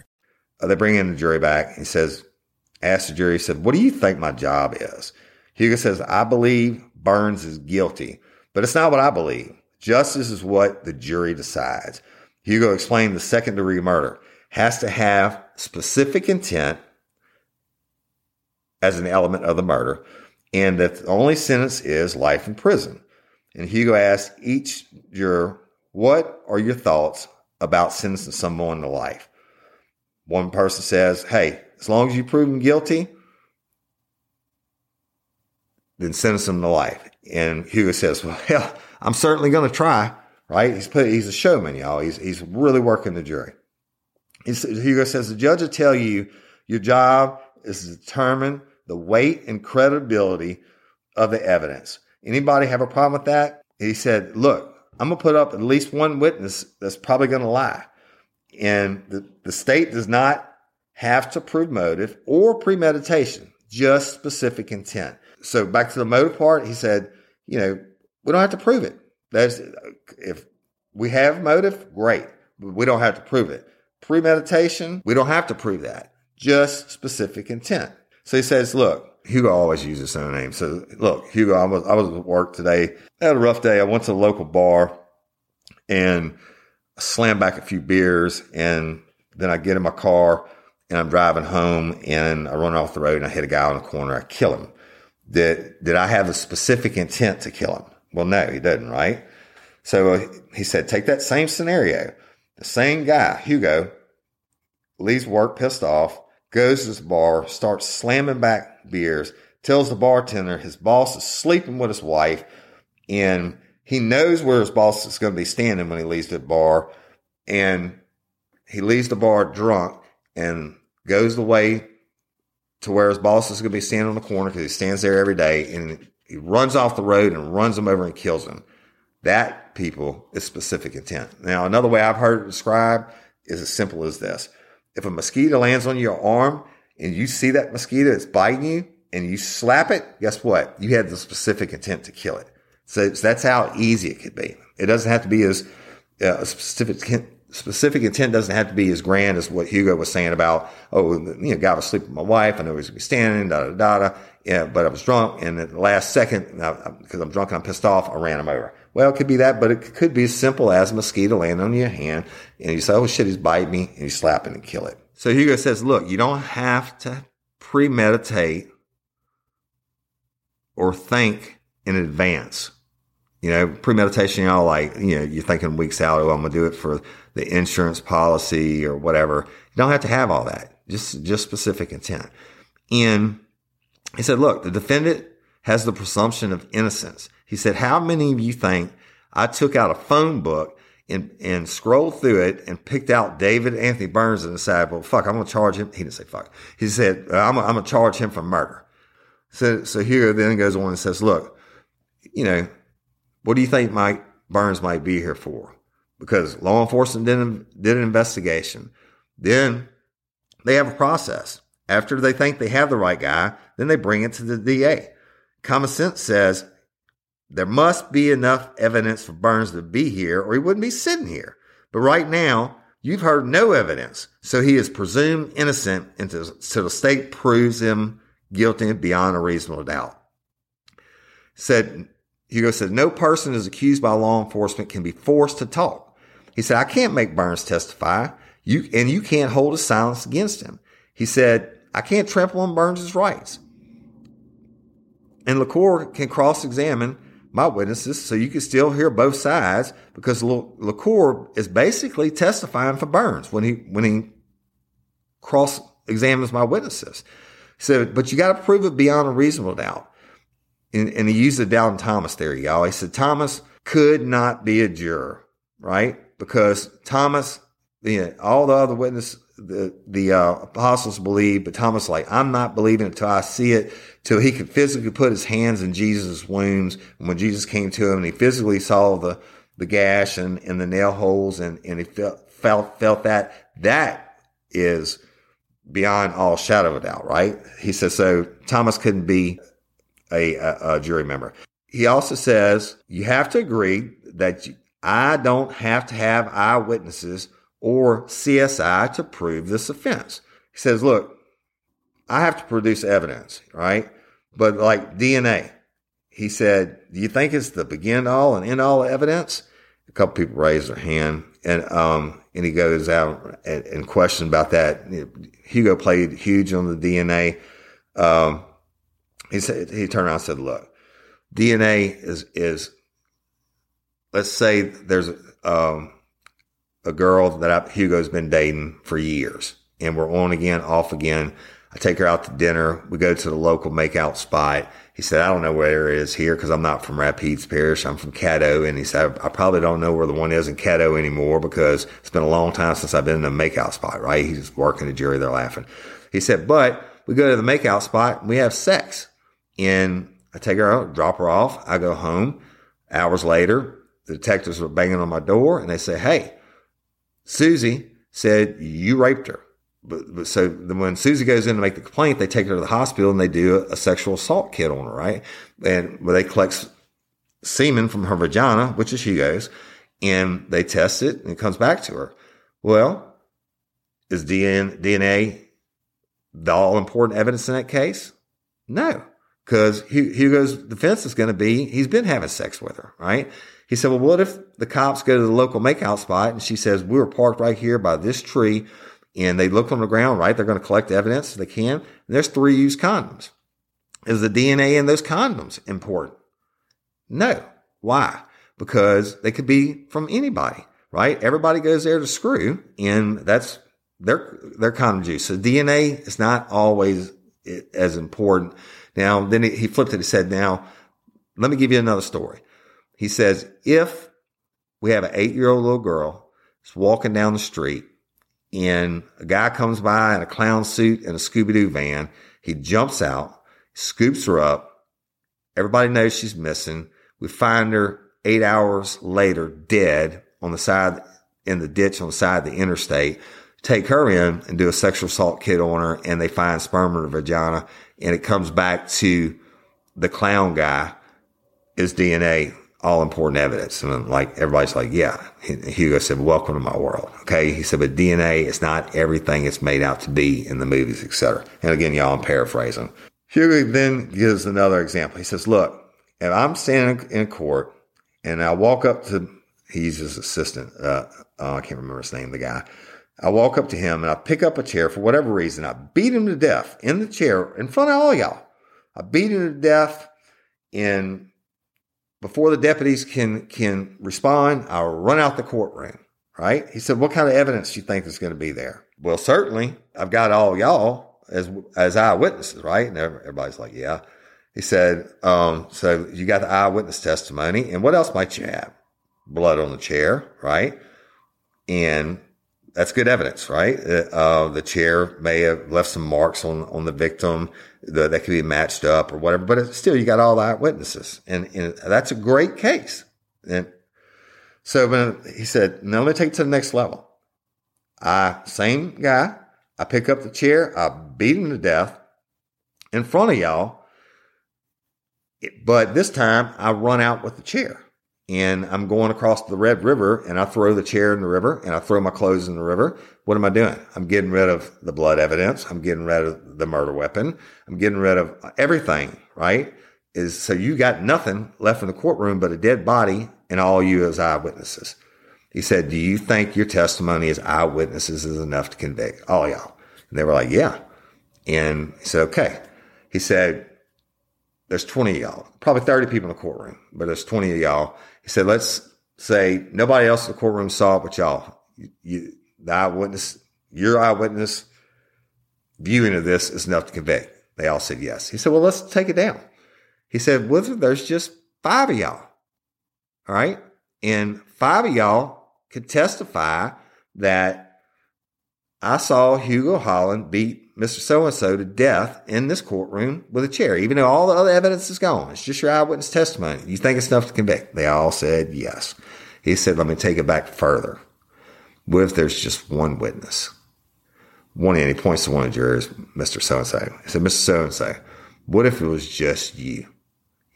They bring in the jury back. He says, asked the jury, said, "What do you think my job is?" Hugo says, "I believe Burns is guilty, but it's not what I believe. Justice is what the jury decides." Hugo explained the second-degree murder has to have specific intent as an element of the murder, and that the only sentence is life in prison. And Hugo asked each juror, "What are your thoughts about sentencing someone to life?" One person says, "Hey, as long as you prove him guilty, then sentence him to life." And Hugo says, "Well, hell, I'm certainly going to try, right? He's put, he's a showman, y'all. He's he's really working the jury." He's, Hugo says, "The judge will tell you your job is to determine the weight and credibility of the evidence. Anybody have a problem with that?" He said, "Look, I'm going to put up at least one witness that's probably going to lie. And the, the state does not have to prove motive or premeditation, just specific intent." So back to the motive part, he said, you know, we don't have to prove it. That's, if we have motive, great. But we don't have to prove it. Premeditation, we don't have to prove that. Just specific intent. So he says, look, Hugo always uses his own name. So look, Hugo, I was, I was at work today. I had a rough day. I went to the local bar and slammed back a few beers. And then I get in my car and I'm driving home and I run off the road and I hit a guy on the corner. I kill him. Did, did I have a specific intent to kill him? Well, no, he didn't, right? So he said, take that same scenario. The same guy, Hugo, leaves work pissed off, goes to this bar, starts slamming back beers, tells the bartender his boss is sleeping with his wife, and he knows where his boss is going to be standing when he leaves the bar, and he leaves the bar drunk and goes the way to where his boss is going to be standing on the corner because he stands there every day, and he runs off the road and runs him over and kills him. That, people, is specific intent. Now, another way I've heard it described is as simple as this. If a mosquito lands on your arm and you see that mosquito, it's biting you, and you slap it, guess what? You had the specific intent to kill it. So, so that's how easy it could be. It doesn't have to be as uh, specific. Specific intent doesn't have to be as grand as what Hugo was saying about, oh, you know, guy was sleeping with my wife. I know he was going to be standing, da da da da. Yeah, but I was drunk, and at the last second, because I'm drunk and I'm pissed off, I ran him over. Well, it could be that, but it could be as simple as a mosquito landing on your hand, and you say, oh, shit, he's biting me, and you slap him and kill it. So Hugo says, look, you don't have to premeditate or think in advance. You know, premeditation, y'all, like, you know, you're thinking weeks out, oh, I'm going to do it for the insurance policy or whatever. You don't have to have all that, just just specific intent. And he said, look, the defendant has the presumption of innocence. He said, how many of you think I took out a phone book and, and scrolled through it and picked out David Anthony Burns and decided, well, fuck, I'm going to charge him. He didn't say fuck. He said, I'm, I'm going to charge him for murder. So, so Hugo then goes on and says, look, you know, what do you think Mike Burns might be here for? Because law enforcement did, did an investigation. Then they have a process. After they think they have the right guy, then they bring it to the D A. Common sense says there must be enough evidence for Burns to be here or he wouldn't be sitting here. But right now, you've heard no evidence. So he is presumed innocent until the state proves him guilty beyond a reasonable doubt. Said Hugo said, no person is accused by law enforcement can be forced to talk. He said, I can't make Burns testify, you and you can't hold a silence against him. He said, I can't trample on Burns' rights. And LaCour can cross-examine my witnesses so you can still hear both sides because LaCour is basically testifying for Burns when he when he cross-examines my witnesses. He said, but you got to prove it beyond a reasonable doubt. And, and he used the Down Thomas theory, y'all. He said Thomas could not be a juror, right? Because Thomas, you know, all the other witnesses, the, the uh, apostles believed, but Thomas like, I'm not believing until I see it, till he could physically put his hands in Jesus' wounds. And when Jesus came to him and he physically saw the, the gash and, and the nail holes and, and he felt, felt, felt that, that is beyond all shadow of a doubt, right? He says, so Thomas couldn't be A, a, a jury member. He also says, you have to agree that you, I don't have to have eyewitnesses or C S I to prove this offense. He says, look, I have to produce evidence, right? But like D N A, he said, do you think it's the begin all and end all evidence? A couple people raised their hand, and um, and he goes out and, and questioned about that. Hugo played huge on the D N A. Um, he said, he turned around and said, look, D N A is, is, let's say there's um, a girl that I, Hugo's been dating for years, and we're on again, off again. I take her out to dinner. We go to the local makeout spot. He said, I don't know where it is here because I'm not from Rapides Parish. I'm from Caddo. And he said, I probably don't know where the one is in Caddo anymore because it's been a long time since I've been in a makeout spot, right? He's working the jury. They're laughing. He said, but we go to the makeout spot. We have sex. And I take her out, drop her off. I go home. Hours later, the detectives were banging on my door and they say, hey, Susie said you raped her. But, but so when Susie goes in to make the complaint, they take her to the hospital and they do a, a sexual assault kit on her, right? And where they collect semen from her vagina, which is Hugo's, and they test it and it comes back to her. Well, is D N A the all important evidence in that case? No, because Hugo's defense is going to be he's been having sex with her, right? He said, well, what if the cops go to the local makeout spot and she says we were parked right here by this tree? And they look on the ground, right? They're going to collect evidence they can. And there's three used condoms. Is the D N A in those condoms important? No. Why? Because they could be from anybody, right? Everybody goes there to screw, and that's their their condom juice. So D N A is not always as important. Now, then he flipped it. He said, now, let me give you another story. He says, if we have an eight-year-old little girl that's walking down the street, and a guy comes by in a clown suit and a Scooby-Doo van. He jumps out, scoops her up. Everybody knows she's missing. We find her eight hours later dead on the side, in the ditch on the side of the interstate. Take her in and do a sexual assault kit on her, and they find sperm in her vagina, and it comes back to the clown guy. Is D N A all important evidence? And like, everybody's like, yeah. Hugo said, welcome to my world. Okay. He said, but D N A is not everything it's made out to be in the movies, et cetera. And again, y'all, I'm paraphrasing. Hugo then gives another example. He says, look, if I'm standing in court and I walk up to, he's his assistant. Uh, oh, I can't remember his name, the guy. I walk up to him and I pick up a chair for whatever reason. I beat him to death in the chair in front of all y'all. I beat him to death in Before the deputies can, can respond, I'll run out the courtroom, right? He said, what kind of evidence do you think is going to be there? Well, certainly I've got all y'all as, as eyewitnesses, right? And everybody's like, yeah. He said, um, so you got the eyewitness testimony, and what else might you have? Blood on the chair, right? And that's good evidence, right? Uh, the chair may have left some marks on, on the victim that, that could be matched up or whatever, but it's still, you got all the eyewitnesses, and, and that's a great case. And so when he said, now let me take it to the next level. I, same guy, I pick up the chair, I beat him to death in front of y'all, but this time I run out with the chair. And I'm going across the Red River, and I throw the chair in the river, and I throw my clothes in the river. What am I doing? I'm getting rid of the blood evidence. I'm getting rid of the murder weapon. I'm getting rid of everything, right? Is so you got nothing left in the courtroom but a dead body and all you as eyewitnesses. He said, do you think your testimony as eyewitnesses is enough to convict all y'all? And they were like, yeah. And he said, okay. He said, there's twenty of y'all, probably thirty people in the courtroom, but there's twenty of y'all. He said, let's say nobody else in the courtroom saw it but y'all. You, you, the eyewitness, your eyewitness viewing of this is enough to convict. They all said yes. He said, well, let's take it down. He said, well, there's just five of y'all. All right. And five of y'all could testify that I saw Hugo Holland beat Mister So-and-so to death in this courtroom with a chair, even though all the other evidence is gone. It's just your eyewitness testimony. You think it's enough to convict? They all said yes. He said, let me take it back further. What if there's just one witness? One, and he points to one of the jurors, Mister So-and-so. He said, Mister So-and-so, what if it was just you?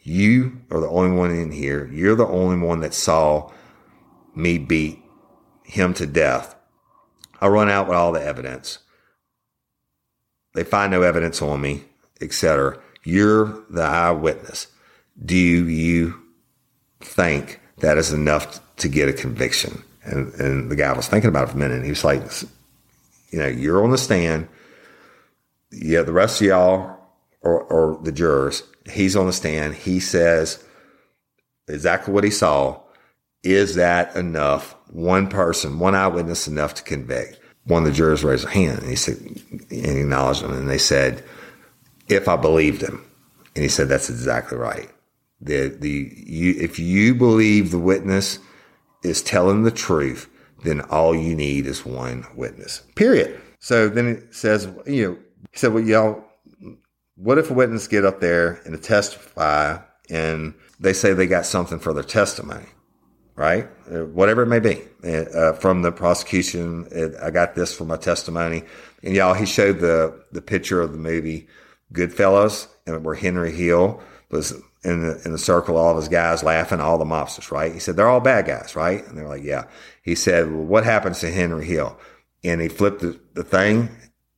You are the only one in here. You're the only one that saw me beat him to death. I run out with all the evidence. They find no evidence on me, et cetera. You're the eyewitness. Do you think that is enough to get a conviction? And, and the guy was thinking about it for a minute. And he was like, you know, you're on the stand. Yeah, the rest of y'all are, are the jurors. He's on the stand. He says exactly what he saw. Is that enough? One person, one eyewitness enough to convict? One of the jurors raised a hand, and he said, and he acknowledged him, and they said, if I believed him. And he said, that's exactly right. The, the, you, if you believe the witness is telling the truth, then all you need is one witness, period. So then it says, you know, he said, well, y'all, what if a witness get up there and testify and they say they got something for their testimony? Right? Whatever it may be. Uh, from the prosecution, it, I got this for my testimony. And y'all, he showed the, the picture of the movie Goodfellas, and where Henry Hill was in the, in the circle, all of his guys laughing, all the mobsters, right? He said, they're all bad guys, right? And they're like, yeah. He said, well, what happens to Henry Hill? And he flipped the, the thing,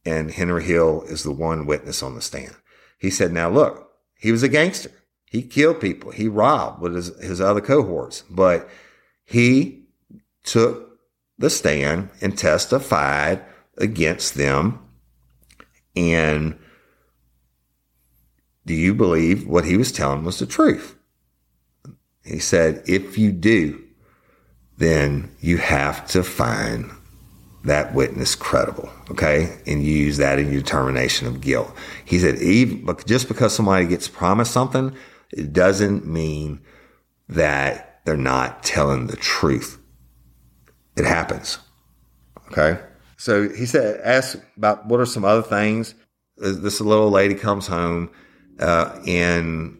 and Henry Hill is the one witness on the stand. He said, now look, he was a gangster. He killed people. He robbed with his, his other cohorts, but he took the stand and testified against them. And do you believe what he was telling was the truth? He said, if you do, then you have to find that witness credible, okay? And you use that in your determination of guilt. He said, even just because somebody gets promised something, it doesn't mean that they're not telling the truth. It happens. Okay. So he said, ask about what are some other things. This little lady comes home uh, and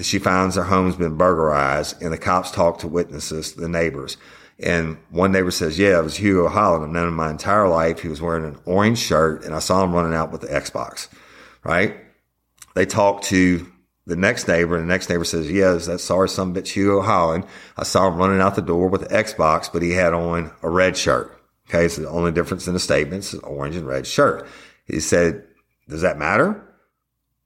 she finds her home's been burglarized, and the cops talk to witnesses, the neighbors. And one neighbor says, yeah, it was Hugo Holland. I've known him my entire life. He was wearing an orange shirt and I saw him running out with the Xbox. Right. They talk to the next neighbor, and the next neighbor says, yes, that sorry son of a bitch Hugo Holland. I saw him running out the door with the Xbox, but he had on a red shirt. Okay, so the only difference in the statements is orange and red shirt. He said, does that matter?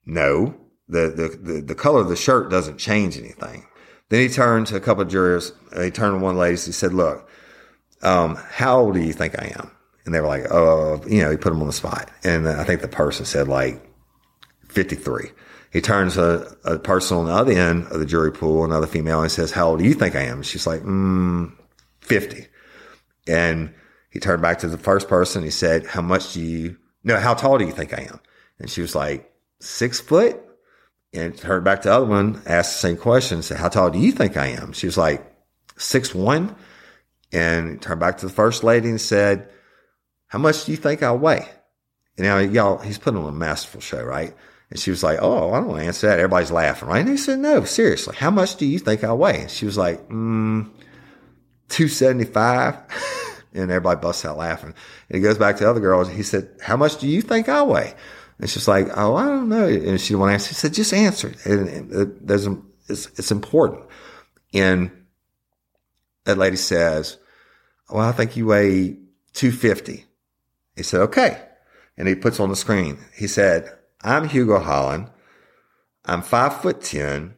No. The the the, the color of the shirt doesn't change anything. Then he turned to a couple of jurors, and he turned to one lady, and he said, look, um, how old do you think I am? And they were like, oh, you know, he put them on the spot. And I think the person said like fifty-three. He turns a, a person on the other end of the jury pool, another female, and says, how old do you think I am? She's like, mm, fifty. And he turned back to the first person. He said, how much do you, no, how tall do you think I am? And she was like, six foot. And turned back to the other one, asked the same question, said, how tall do you think I am? She was like, six one. And turned back to the first lady and said, how much do you think I weigh? And now y'all, he's putting on a masterful show, right? And she was like, oh, I don't want to answer that. Everybody's laughing, right? And he said, no, seriously, how much do you think I weigh? And she was like, mm, two seventy-five. And everybody busts out laughing. And he goes back to the other girls. He said, how much do you think I weigh? And she's like, oh, I don't know. And she didn't want to answer. He said, just answer it. And it doesn't, it's, it's important. And that lady says, well, I think you weigh two fifty. He said, okay. And he puts on the screen. He said, I'm Hugo Holland. I'm five foot ten.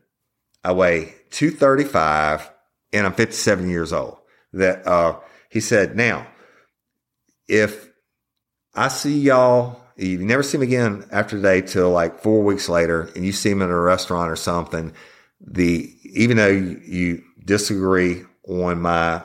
I weigh two thirty five, and I'm fifty seven years old. That uh, he said. Now, if I see y'all, you never see me again after today till like four weeks later, and you see him in a restaurant or something. The even though you, you disagree on my,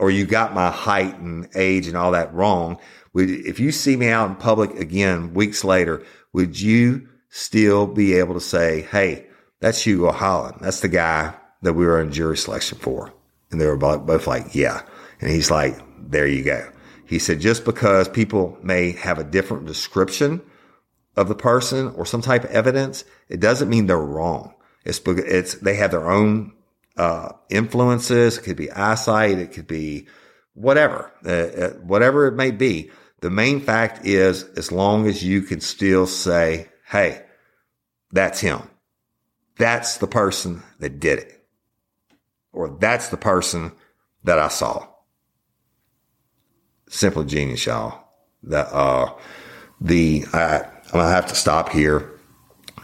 or you got my height and age and all that wrong, if you see me out in public again weeks later, would you still be able to say, hey, that's Hugo Holland. That's the guy that we were in jury selection for. And they were both like, yeah. And he's like, there you go. He said, just because people may have a different description of the person or some type of evidence, it doesn't mean they're wrong. It's, it's they have their own uh, influences. It could be eyesight. It could be whatever, uh, whatever it may be. The main fact is, as long as you can still say, hey, that's him. That's the person that did it. Or that's the person that I saw. Simple genius, y'all. That, uh, the uh, I'm going to have to stop here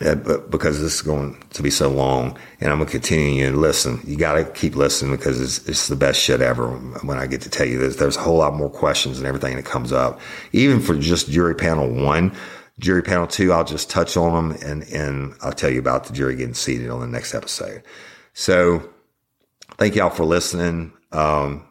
because this is going to be so long, and I'm going to continue to listen. You got to keep listening because it's, it's the best shit ever when I get to tell you this. There's a whole lot more questions and everything that comes up, even for just jury panel one. Jury panel two, I'll just touch on them, and, and I'll tell you about the jury getting seated on the next episode. So thank y'all for listening. Um,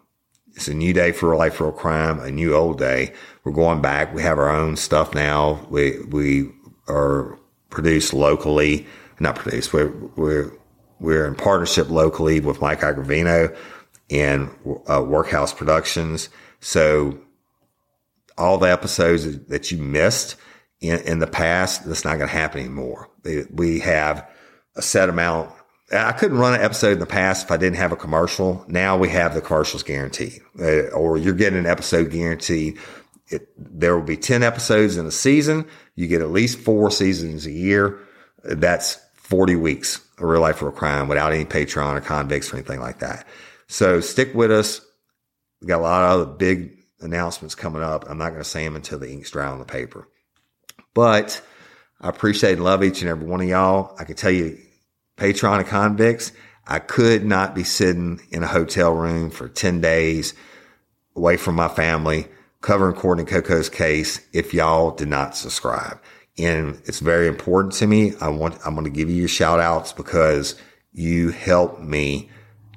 it's a new day for Real Life Real Crime, a new old day. We're going back. We have our own stuff now. We we are produced locally, not produced. We're we're we're in partnership locally with Mike Agravino and uh, Workhouse Productions. So all the episodes that you missed In, in the past, that's not going to happen anymore. We have a set amount. I couldn't run an episode in the past if I didn't have a commercial. Now we have the commercials guaranteed, uh, or you're getting an episode guaranteed. It, there will be ten episodes in a season. You get at least four seasons a year. That's forty weeks of Real Life Real Crime without any Patreon or convicts or anything like that. So stick with us. We got a lot of other big announcements coming up. I'm not going to say them until the ink's dry on the paper. But I appreciate and love each and every one of y'all. I can tell you, Patreon and convicts, I could not be sitting in a hotel room for ten days away from my family covering Courtney Coco's case if y'all did not subscribe. And it's very important to me. I want, I'm going to give you your shout outs because you helped me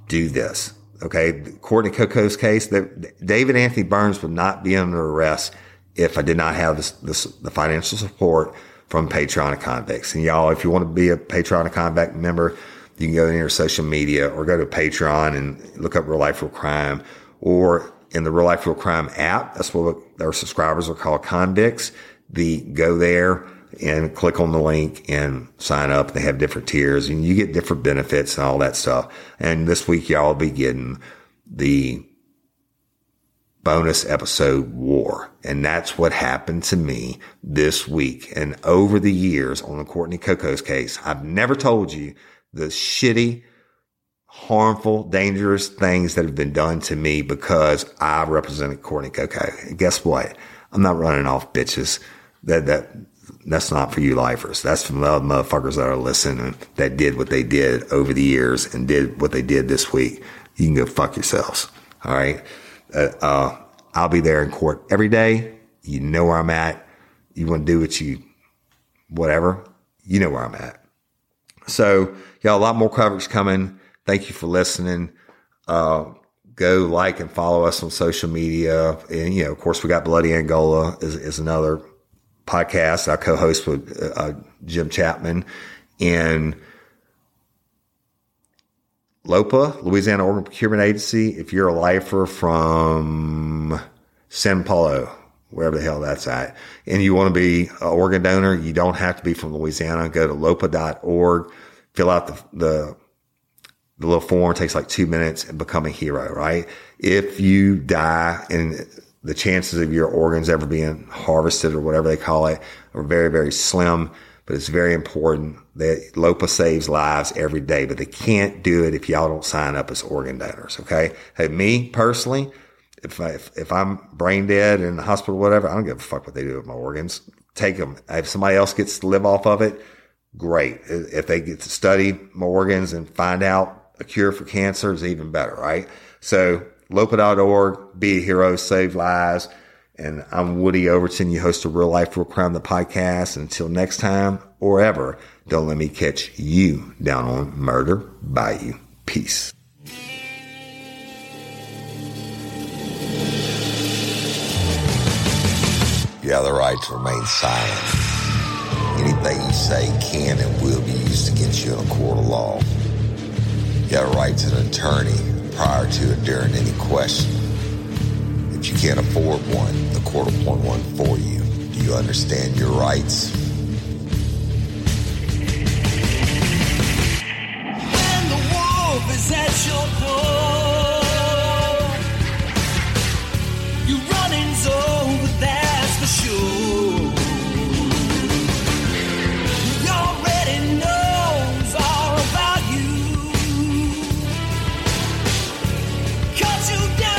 do this. Okay. Courtney Coco's case, that David Anthony Burns would not be under arrest if I did not have this, this, the financial support from Patreon and convicts. And y'all, if you want to be a Patreon and convict member, you can go to your social media or go to Patreon and look up Real Life Real Crime, or in the Real Life Real Crime app. That's what our subscribers are called, convicts. The go there and click on the link and sign up. They have different tiers and you get different benefits and all that stuff. And this week y'all will be getting the bonus episode war. And that's what happened to me this week. And over the years on the Courtney Coco's case, I've never told you the shitty, harmful, dangerous things that have been done to me because I represented Courtney Coco. And guess what? I'm not running off bitches. That, that, that's not for you lifers. That's for the motherfuckers that are listening that did what they did over the years and did what they did this week. You can go fuck yourselves. All right. Uh, uh, I'll be there in court every day. You know where I'm at. You want to do what you, whatever, you know where I'm at. So y'all, a lot more coverage coming. Thank you for listening. Uh, go like and follow us on social media. And, you know, of course we got Bloody Angola is, is another podcast I co-host with, uh, uh Jim Chapman, and LOPA, Louisiana Organ Procurement Agency. If you're a lifer from San Paulo, wherever the hell that's at, and you want to be an organ donor, you don't have to be from Louisiana. Go to L O P A dot org, fill out the, the, the little form. It takes like two minutes and become a hero, right? If you die, and the chances of your organs ever being harvested or whatever they call it are very, very slim. But it's very important that LOPA saves lives every day, but they can't do it if y'all don't sign up as organ donors. Okay. Hey, me personally, if I, if, if I'm brain dead in the hospital, or whatever, I don't give a fuck what they do with my organs. Take them. If somebody else gets to live off of it, great. If they get to study my organs and find out a cure for cancer, is even better. Right? So L O P A dot org, be a hero, save lives. And I'm Woody Overton, you host of Real Life Real Crime, the podcast. Until next time or ever, don't let me catch you down on Murder Bayou. Peace. You have the right to remain silent. Anything you say can and will be used against you in a court of law. You have a right to an attorney prior to or during any question. If you can't afford one, the court will appoint one for you. Do you understand your rights? When the wolf is at your door, your running's over, that's for sure. He already knows all about you. Cut you down.